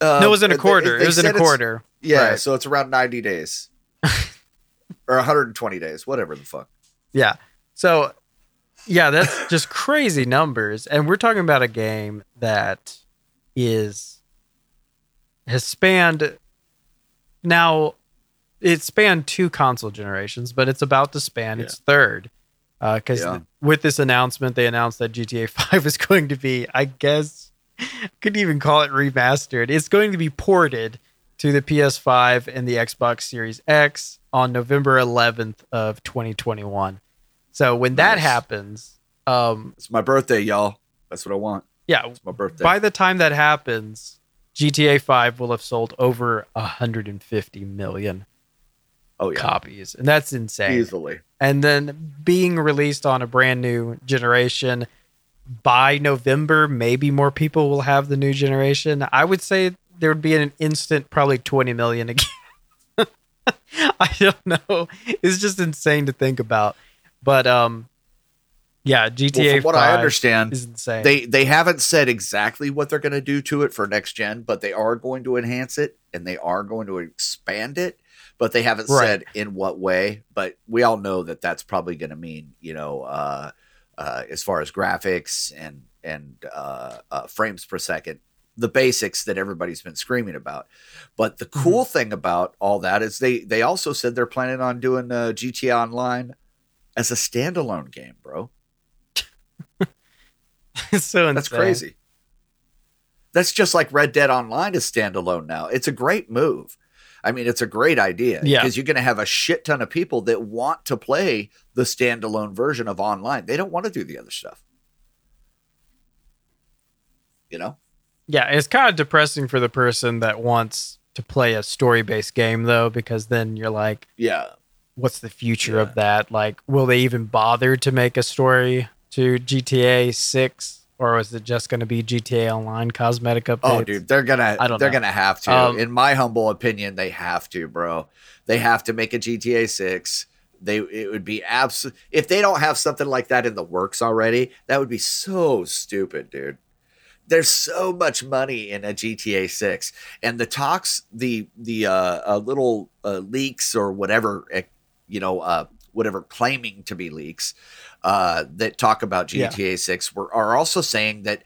No, it was in a quarter. It was in a quarter. Yeah, right. So it's around 90 days. Or 120 days, whatever the fuck. Yeah. So, that's just crazy numbers. And we're talking about a game that has spanned... Now, it spanned two console generations, but it's about to span its third. Because with this announcement, they announced that GTA 5 is going to be, I guess... I couldn't even call it remastered. It's going to be ported to the PS5 and the Xbox Series X on November 11th of 2021. So when that happens... it's my birthday, y'all. That's what I want. Yeah. It's my birthday. By the time that happens, GTA 5 will have sold over 150 million copies. And that's insane. Easily. And then being released on a brand new generation... By November, maybe more people will have the new generation. I would say there would be an instant, probably 20 million again. I don't know. It's just insane to think about. But GTA 5 what I understand, is insane. They haven't said exactly what they're going to do to it for next gen, but they are going to enhance it and they are going to expand it. But they haven't said in what way. But we all know that that's probably going to mean, as far as graphics and frames per second, the basics that everybody's been screaming about. But the cool thing about all that is they also said they're planning on doing GTA Online as a standalone game, bro. It's so insane. That's crazy. That's just like Red Dead Online is standalone now. It's a great move. I mean, it's a great idea because you're going to have a shit ton of people that want to play the standalone version of online. They don't want to do the other stuff. Yeah, it's kind of depressing for the person that wants to play a story-based game, though, because then you're like, what's the future of that? Like, will they even bother to make a story to GTA 6? Or is it just going to be GTA Online cosmetic updates? Oh, dude, they're gonna have to. In my humble opinion, they have to, bro. They have to make a GTA 6. it would be absolute. If they don't have something like that in the works already, that would be so stupid, dude. There's so much money in a GTA 6, and the talks, the little leaks or whatever, whatever claiming to be leaks that talk about GTA 6 are also saying that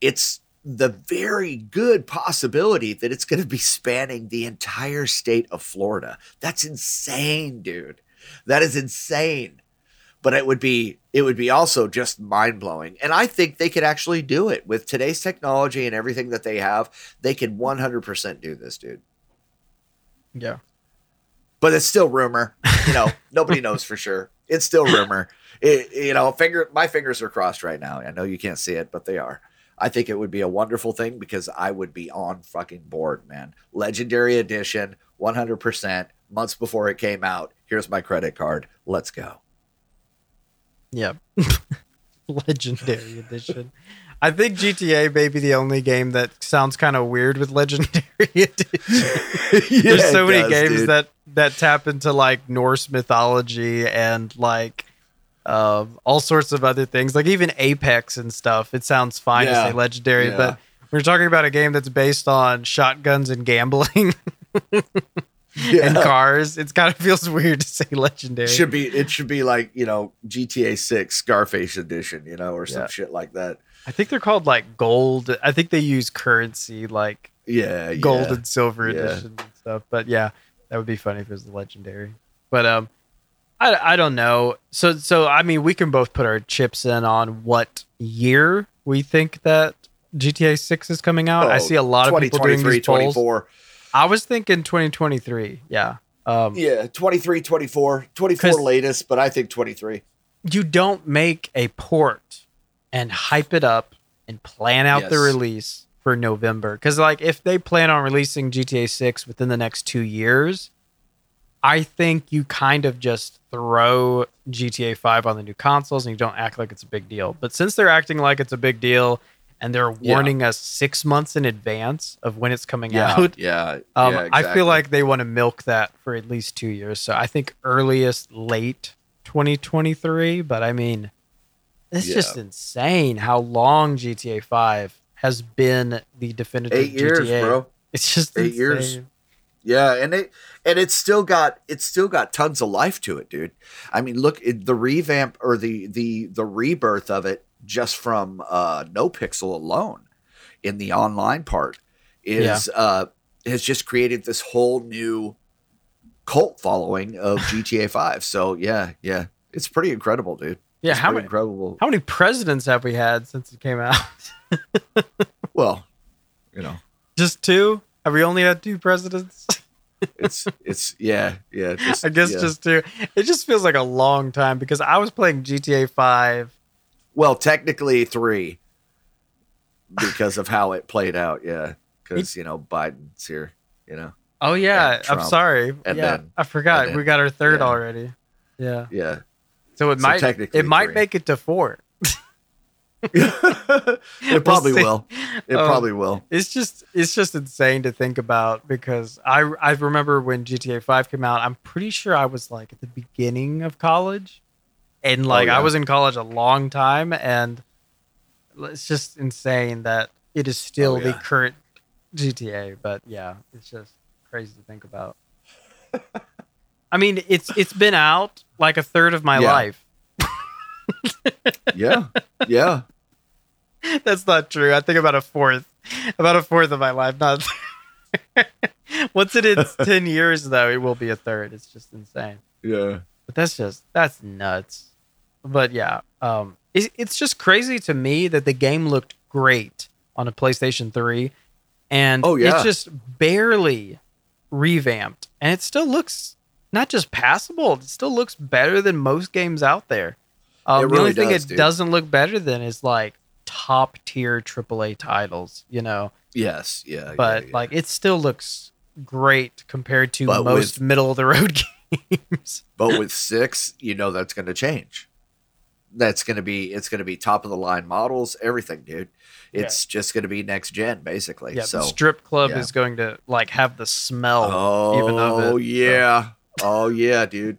it's the very good possibility that it's going to be spanning the entire state of Florida. That's insane, dude. That is insane. But it would be also just mind blowing. And I think they could actually do it with today's technology and everything that they have. They could 100% do this, dude. Yeah. But it's still rumor. Nobody knows for sure. It's still rumor. My fingers are crossed right now. I know you can't see it, but they are. I think it would be a wonderful thing because I would be on fucking board, man. Legendary Edition, 100%. Months before it came out. Here's my credit card. Let's go. Yeah. Legendary Edition. I think GTA may be the only game that sounds kind of weird with Legendary Edition. There's so many games that tap into like Norse mythology and like all sorts of other things, like even Apex and stuff. It sounds fine to say Legendary, but we're talking about a game that's based on shotguns and gambling. And cars. It kind of feels weird to say Legendary. It should be like, GTA 6 Scarface Edition, or some shit like that. I think they're called like gold. I think they use currency like gold and silver edition and stuff. But that would be funny if it was Legendary. But I don't know. So I mean, we can both put our chips in on what year we think that GTA 6 is coming out. I see a lot of people doing these polls. I was thinking 2023. Yeah. 23, 24, 24 latest, but I think 23. You don't make a port and hype it up and plan out the release for November. Because like if they plan on releasing GTA 6 within the next 2 years, I think you kind of just throw GTA 5 on the new consoles and you don't act like it's a big deal. But since they're acting like it's a big deal, and they're warning us 6 months in advance of when it's coming out. Exactly. I feel like they want to milk that for at least 2 years. So I think earliest late 2023. But I mean, it's just insane how long GTA 5 has been the definitive 8 years, GTA. Bro. It's just 8 years. Yeah, and it's still got tons of life to it, dude. I mean, look, the revamp or the rebirth of it. Just from NoPixel alone in the online part has just created this whole new cult following of GTA 5. So yeah, it's pretty incredible, dude. Yeah, it's how many presidents have we had since it came out? Well, just two. Have we only had two presidents? it's Just, I guess just two. It just feels like a long time because I was playing GTA 5. Well, technically 3 because of how it played out. Yeah. Because, Biden's here, Oh, yeah. I'm sorry. And then, I forgot. We got our third already. Yeah. Yeah. So it might make it to 4. It probably will. It probably will. It's just insane to think about because I remember when GTA 5 came out, I'm pretty sure I was like at the beginning of college. And I was in college a long time, and it's just insane that it is still the current GTA. But it's just crazy to think about. I mean, it's been out like a third of my life. Yeah. That's not true. I think about a fourth of my life. Not once it hits 10 years, though, it will be a third. It's just insane. Yeah, but that's nuts. But it's just crazy to me that the game looked great on a PlayStation 3 and it's just barely revamped. And it still looks not just passable, it still looks better than most games out there. Really the only thing it doesn't look better than is like top tier AAA titles, Yes, yeah. But it still looks great compared to most middle of the road games. But with 6, that's going to change. It's going to be top of the line models, everything, dude. It's just going to be next gen, basically. Yeah, so the strip club is going to have the smell. Oh, even of it. Oh yeah, dude.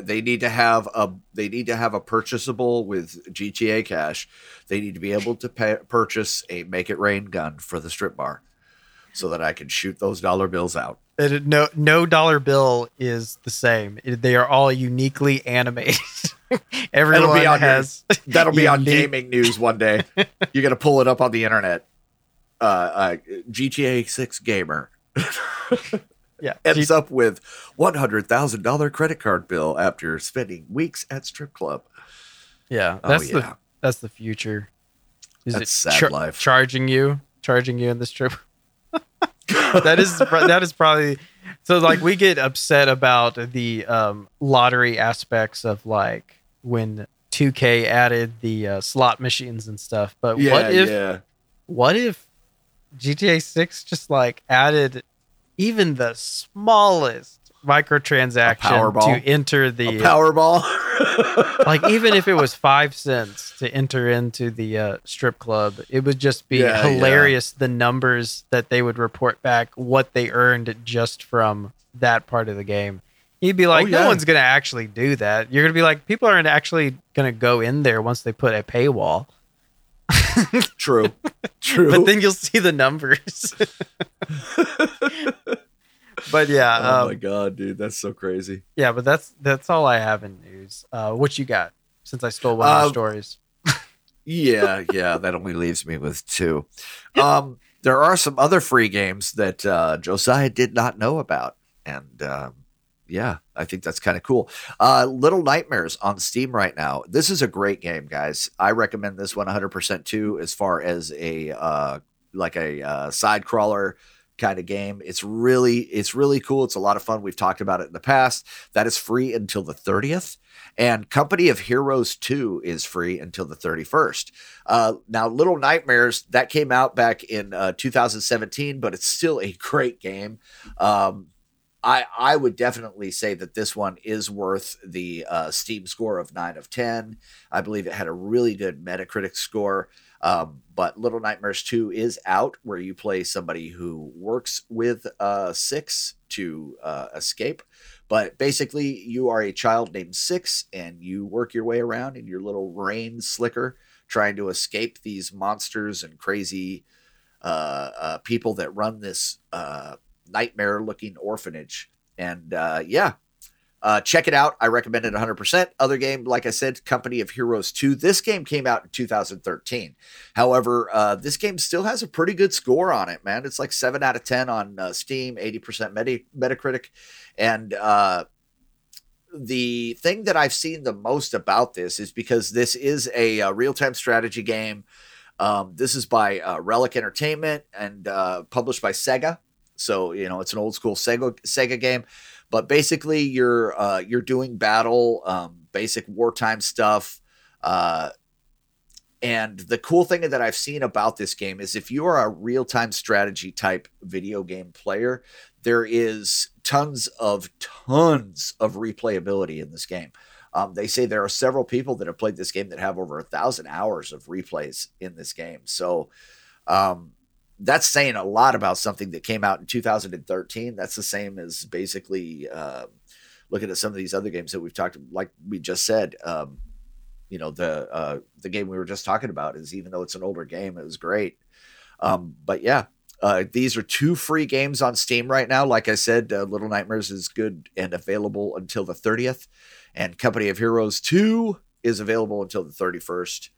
They need to have a purchasable with GTA cash. They need to be able to purchase a Make It Rain gun for the strip bar, so that I can shoot those dollar bills out. No dollar bill is the same. They are all uniquely animated. Everyone that'll be on gaming news one day. You're gonna pull it up on the internet. GTA 6 gamer. Yeah, ends up with $100,000 credit card bill after spending weeks at strip club. Yeah, that's the future. That's sad life. Charging you in the strip. that is probably so. Like, we get upset about the lottery aspects of, like, when 2K added the slot machines and stuff. But what if GTA 6 just, like, added even the smallest microtransaction to enter the Powerball? Like, even if it was 5 cents to enter into the strip club, it would just be hilarious. The numbers that they would report back, what they earned just from that part of the game. You'd be like, no one's going to actually do that. You're going to be like, people aren't actually going to go in there once they put a paywall. True. But then you'll see the numbers. But yeah. Oh my God, dude, that's so crazy. Yeah, but that's all I have in news. What you got? Since I stole one of your stories. yeah, that only leaves me with two. There are some other free games that Josiah did not know about, and yeah, I think that's kind of cool. Little Nightmares on Steam right now. This is a great game, guys. I recommend this one 100% too, as far as a side crawler kind of game. It's really cool. It's a lot of fun. We've talked about it in the past. That is free until the 30th. And Company of Heroes 2 is free until the 31st. Now, Little Nightmares, that came out back in 2017, but it's still a great game. I would definitely say that this one is worth the Steam score of 9 of 10. I believe it had a really good Metacritic score. But Little Nightmares 2 is out, where you play somebody who works with Six to escape. But basically, you are a child named Six, and you work your way around in your little rain slicker, trying to escape these monsters and crazy people that run this nightmare looking orphanage. And check it out. I recommend it 100%. Other game, like I said, Company of Heroes 2. This game came out in 2013. However, this game still has a pretty good score on it, man. It's like 7 out of 10 on Steam, 80% Metacritic. And the thing that I've seen the most about this is because this is a real-time strategy game. This is by Relic Entertainment and published by Sega. So, you know, it's an old school Sega game, but basically you're doing battle, basic wartime stuff. And the cool thing that I've seen about this game is if you are a real-time strategy type video game player, there is tons of replayability in this game. They say there are several people that have played this game that have over 1,000 hours of replays in this game. So, that's saying a lot about something that came out in 2013. That's the same as basically looking at some of these other games that we've talked about. Like we just said, you know, the game we were just talking about is, even though it's an older game, it was great. But yeah, these are two free games on Steam right now. Like I said, Little Nightmares is good and available until the 30th, and Company of Heroes 2 is available until the 31st.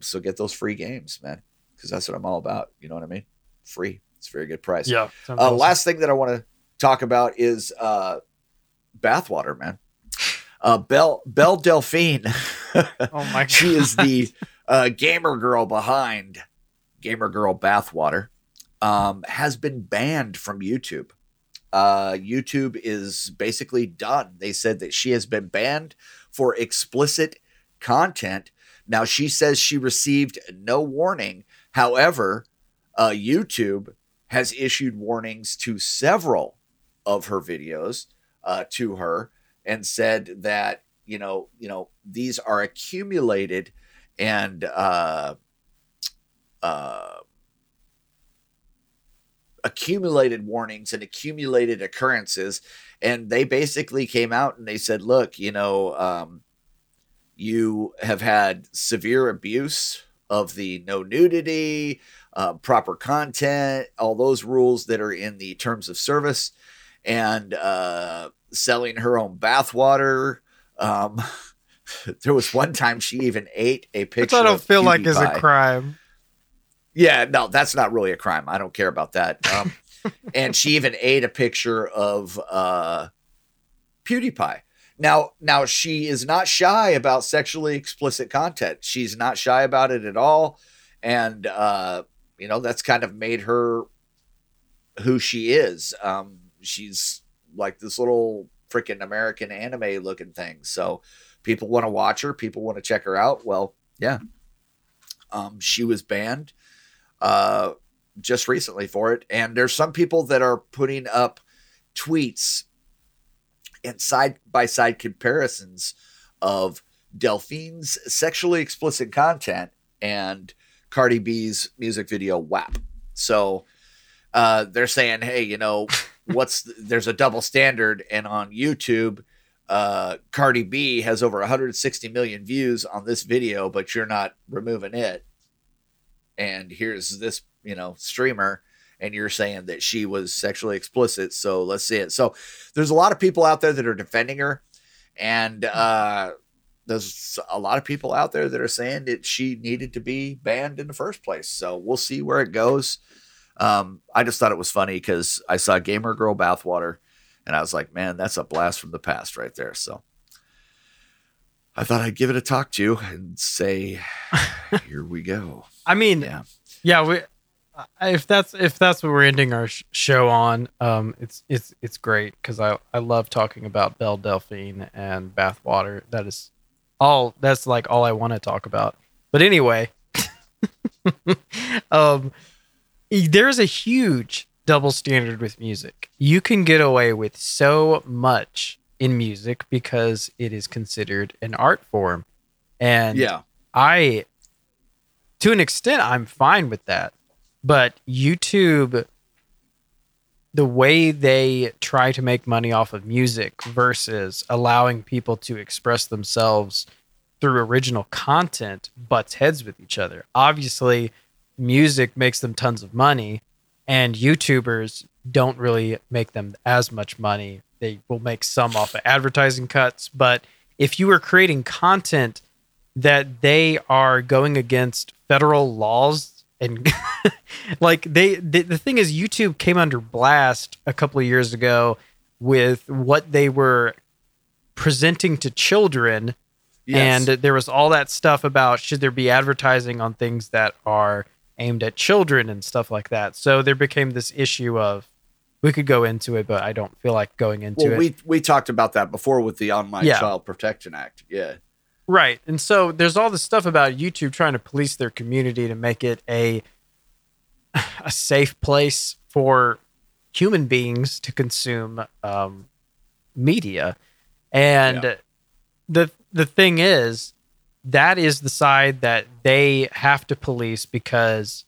So get those free games, man, because that's what I'm all about. You know what I mean? Free. It's a very good price. Yeah. Last thing that I want to talk about is Bathwater, man. Belle Delphine. Oh my God. She is the gamer girl behind Gamer Girl Bathwater. Has been banned from YouTube. YouTube is basically done. They said that she has been banned for explicit content. Now, she says she received no warning. However, YouTube has issued warnings to several of her videos to her, and said that, you know, these are accumulated and accumulated warnings and accumulated occurrences. And they basically came out and they said, look, you know, you have had severe abuse of the no nudity, proper content, all those rules that are in the terms of service, and selling her own bathwater. There was one time she even ate a picture. Which I don't feel like is a crime. Yeah, no, that's not really a crime. I don't care about that. And she even ate a picture of PewDiePie. Now she is not shy about sexually explicit content. She's not shy about it at all. And, you know, that's kind of made her who she is. She's like this little freaking American anime looking thing. So people want to watch her. People want to check her out. Well, yeah. She was banned just recently for it. And there's some people that are putting up tweets and side-by-side comparisons of Delphine's sexually explicit content and Cardi B's music video WAP. So they're saying, hey, you know, there's a double standard. And on YouTube, Cardi B has over 160 million views on this video, but you're not removing it. And here's this, you know, streamer, and you're saying that she was sexually explicit. So let's see it. So there's a lot of people out there that are defending her. And there's a lot of people out there that are saying that she needed to be banned in the first place. So we'll see where it goes. I just thought it was funny because I saw Gamer Girl Bathwater and I was like, man, that's a blast from the past right there. So I thought I'd give it a talk to you and say, here we go. I mean, yeah, if that's what we're ending our show on, it's great because I love talking about Belle Delphine and bathwater. That is all. That's like all I want to talk about. But anyway, there's a huge double standard with music. You can get away with so much in music because it is considered an art form, and to an extent, I'm fine with that. But YouTube, the way they try to make money off of music versus allowing people to express themselves through original content butts heads with each other. Obviously, music makes them tons of money, and YouTubers don't really make them as much money. They will make some off of advertising cuts, but if you were creating content that they are going against federal laws, and like the thing is, YouTube came under blast a couple of years ago with what they were presenting to children. Yes. And there was all that stuff about should there be advertising on things that are aimed at children and stuff like that. So there became this issue of, we could go into it, but I don't feel like going into it. We talked about that before with the Online Child Protection Act. Yeah. Right. And so there's all this stuff about YouTube trying to police their community to make it a safe place for human beings to consume media. And the thing is, that is the side that they have to police because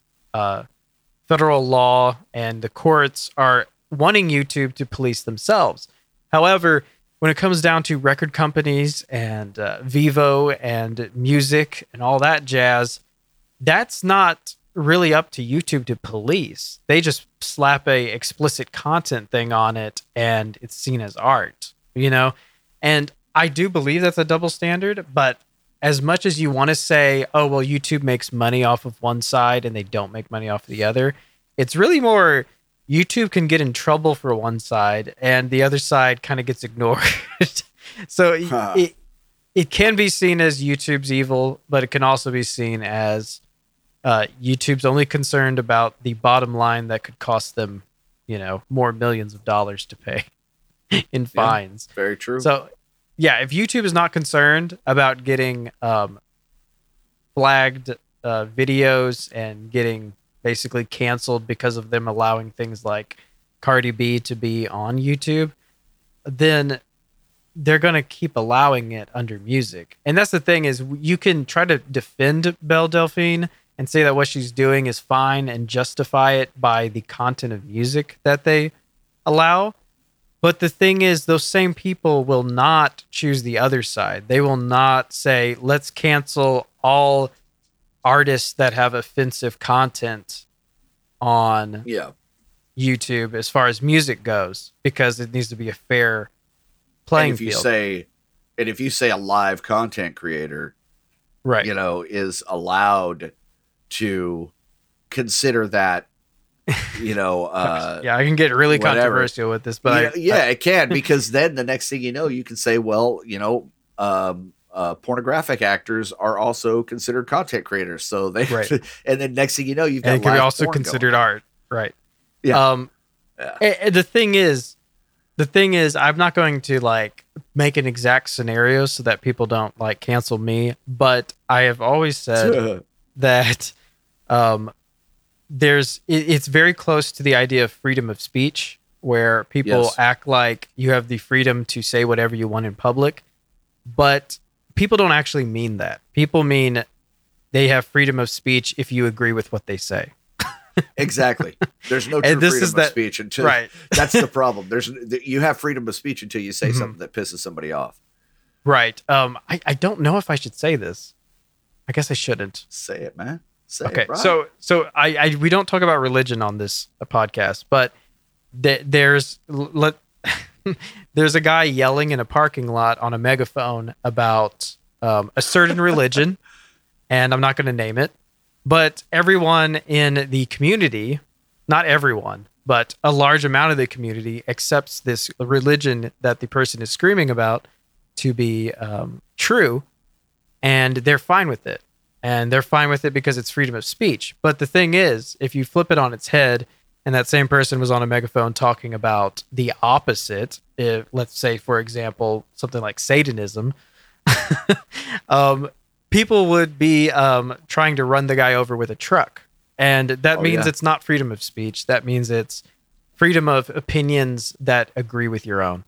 federal law and the courts are wanting YouTube to police themselves. However, when it comes down to record companies and Vivo and music and all that jazz, that's not really up to YouTube to police. They just slap a explicit content thing on it and it's seen as art, you know? And I do believe that's a double standard, but as much as you want to say, oh, well, YouTube makes money off of one side and they don't make money off the other, it's really more YouTube can get in trouble for one side and the other side kind of gets ignored. So it can be seen as YouTube's evil, but it can also be seen as YouTube's only concerned about the bottom line that could cost them, you know, more millions of dollars to pay in fines. Very true. So yeah, if YouTube is not concerned about getting flagged videos and getting basically canceled because of them allowing things like Cardi B to be on YouTube, then they're going to keep allowing it under music. And that's the thing is, you can try to defend Belle Delphine and say that what she's doing is fine and justify it by the content of music that they allow. But the thing is, those same people will not choose the other side. They will not say, let's cancel all artists that have offensive content on YouTube as far as music goes, because it needs to be a fair playing field. And if you say a live content creator, right, you know, is allowed to consider that, you know, I can get really controversial with this, but it can, because then the next thing you know, you can say, well, you know, pornographic actors are also considered content creators, so they, right. And then next thing you know, you've got, and it can be also considered art, right? Yeah. The thing is, I'm not going to like make an exact scenario so that people don't like cancel me, but I have always said that, it's very close to the idea of freedom of speech, where people act like you have the freedom to say whatever you want in public, but people don't actually mean that. People mean they have freedom of speech if you agree with what they say. Exactly. There's no true freedom of speech until that's the problem. You have freedom of speech until you say something that pisses somebody off. Right. I don't know if I should say this. I guess I shouldn't. Say it, man. Okay, right. So we don't talk about religion on this podcast, but there's a guy yelling in a parking lot on a megaphone about a certain religion, and I'm not going to name it, but everyone in the community, not everyone, but a large amount of the community accepts this religion that the person is screaming about to be true, and they're fine with it. And they're fine with it because it's freedom of speech. But the thing is, if you flip it on its head and that same person was on a megaphone talking about the opposite, if, let's say, for example, something like Satanism, people would be trying to run the guy over with a truck. And that means it's not freedom of speech. That means it's freedom of opinions that agree with your own.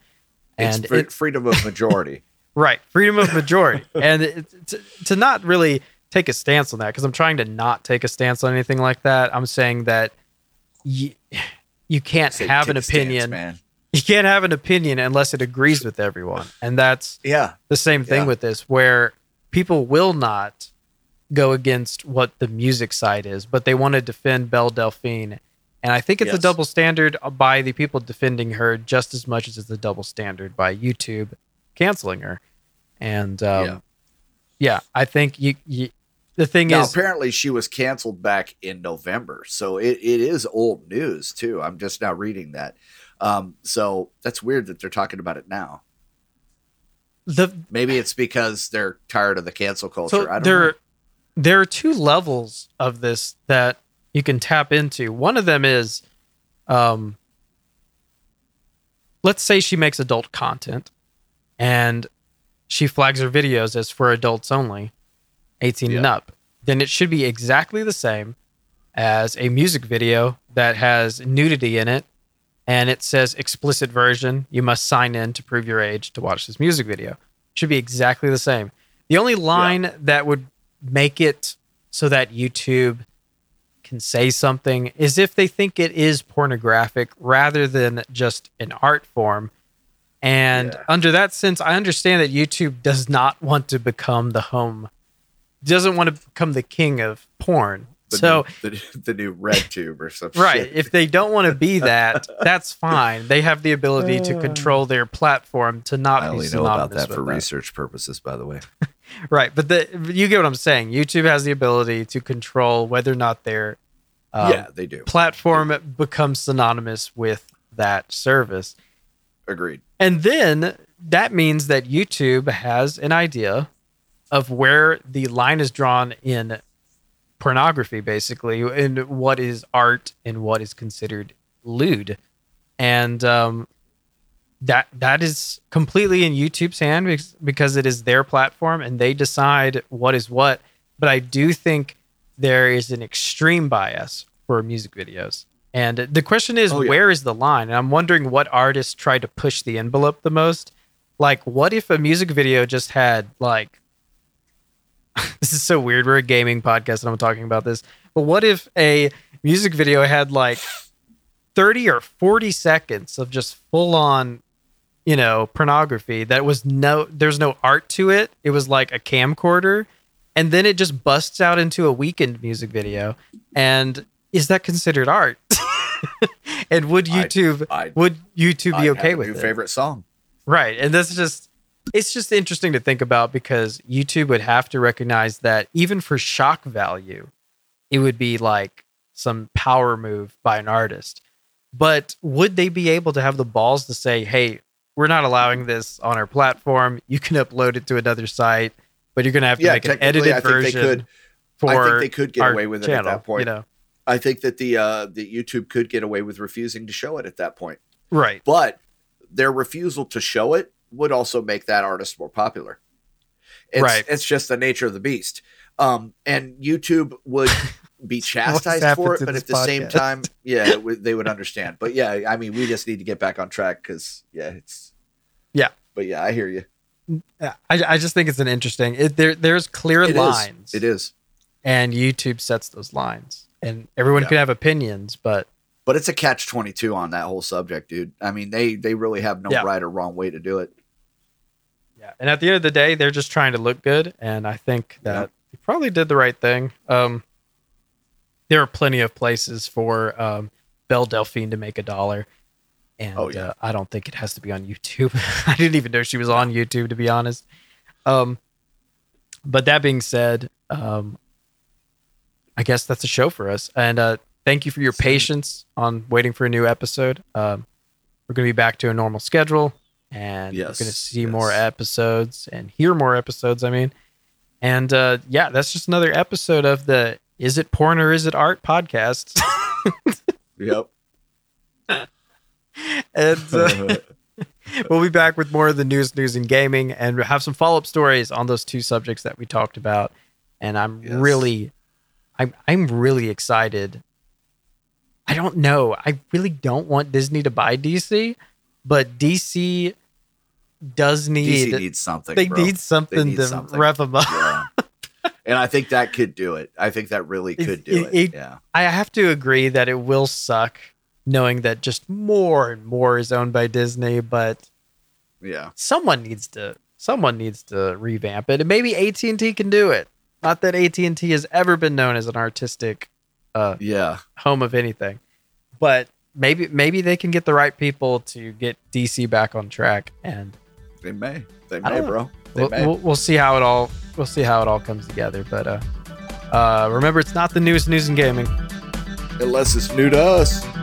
And it's freedom of majority. Right. Freedom of majority. And to not really take a stance on that, because I'm trying to not take a stance on anything like that. I'm saying that you can't have an opinion. Man. You can't have an opinion unless it agrees with everyone. And that's the same thing with this, where people will not go against what the music side is, but they want to defend Belle Delphine. And I think it's a double standard by the people defending her just as much as it's a double standard by YouTube canceling her. And I think the thing is, apparently she was canceled back in November, so it is old news too. I'm just now reading that. So that's weird that they're talking about it now. Maybe it's because they're tired of the cancel culture. So I don't know. There are two levels of this that you can tap into. One of them is, let's say she makes adult content, and she flags her videos as for adults only, 18 and up. Then it should be exactly the same as a music video that has nudity in it, and it says explicit version. You must sign in to prove your age to watch this music video. It should be exactly the same. The only line that would make it so that YouTube can say something is if they think it is pornographic rather than just an art form. And under that sense, I understand that YouTube does not want to become the home, doesn't want to become the king of porn. The new RedTube or something. Right. If they don't want to be that, that's fine. They have the ability to control their platform to not be synonymous with that. I only know about that for research purposes, by the way. Right. But you get what I'm saying. YouTube has the ability to control whether or not their platform becomes synonymous with that service. Agreed. And then that means that YouTube has an idea of where the line is drawn in pornography, basically, and what is art and what is considered lewd. And that is completely in YouTube's hand because it is their platform and they decide what is what. But I do think there is an extreme bias for music videos. And the question is, where is the line? And I'm wondering what artists try to push the envelope the most. Like, what if a music video just had, like, This is so weird. We're a gaming podcast and I'm talking about this. But what if a music video had like 30 or 40 seconds of just full on, you know, pornography that was there's no art to it. It was like a camcorder. And then it just busts out into a Weeknd music video. And is that considered art? And would YouTube be okay with it? Your favorite song. Right. And this is just, it's just interesting to think about because YouTube would have to recognize that even for shock value, it would be like some power move by an artist. But would they be able to have the balls to say, hey, we're not allowing this on our platform. You can upload it to another site, but you're going to have to make an edited version. I think they could get away with it at that point. You know? I think that the YouTube could get away with refusing to show it at that point. Right. But their refusal to show it would also make that artist more popular. It's just the nature of the beast. And YouTube would be chastised for it, but at the same time, they would understand. But yeah, I mean, we just need to get back on track because But yeah, I hear you. I just think it's an interesting. There's clear lines. It is. And YouTube sets those lines. And everyone can have opinions, but it's a catch-22 on that whole subject, dude. I mean, they really have no right or wrong way to do it. Yeah, and at the end of the day, they're just trying to look good, and I think that they probably did the right thing. There are plenty of places for Belle Delphine to make $1, and I don't think it has to be on YouTube. I didn't even know she was on YouTube, to be honest. But that being said, I guess that's a show for us. And thank you for your patience on waiting for a new episode. We're going to be back to a normal schedule. And we're going to see more episodes and hear more episodes, I mean. And that's just another episode of the Is It Porn or Is It Art podcast. Yep. And we'll be back with more of the news, and gaming. And have some follow-up stories on those two subjects that we talked about. And I'm really excited. I don't know. I really don't want Disney to buy DC, but DC does need... DC needs something, They need something to rev them up. Yeah. And I think that could do it. I think that really could do it. Yeah. I have to agree that it will suck knowing that just more and more is owned by Disney, but someone needs to revamp it. And maybe AT&T can do it. Not that AT&T has ever been known as an artistic home of anything, but maybe they can get the right people to get DC back on track, and they may. We'll see how it all comes together. But remember, it's not the newest news in gaming unless it's new to us.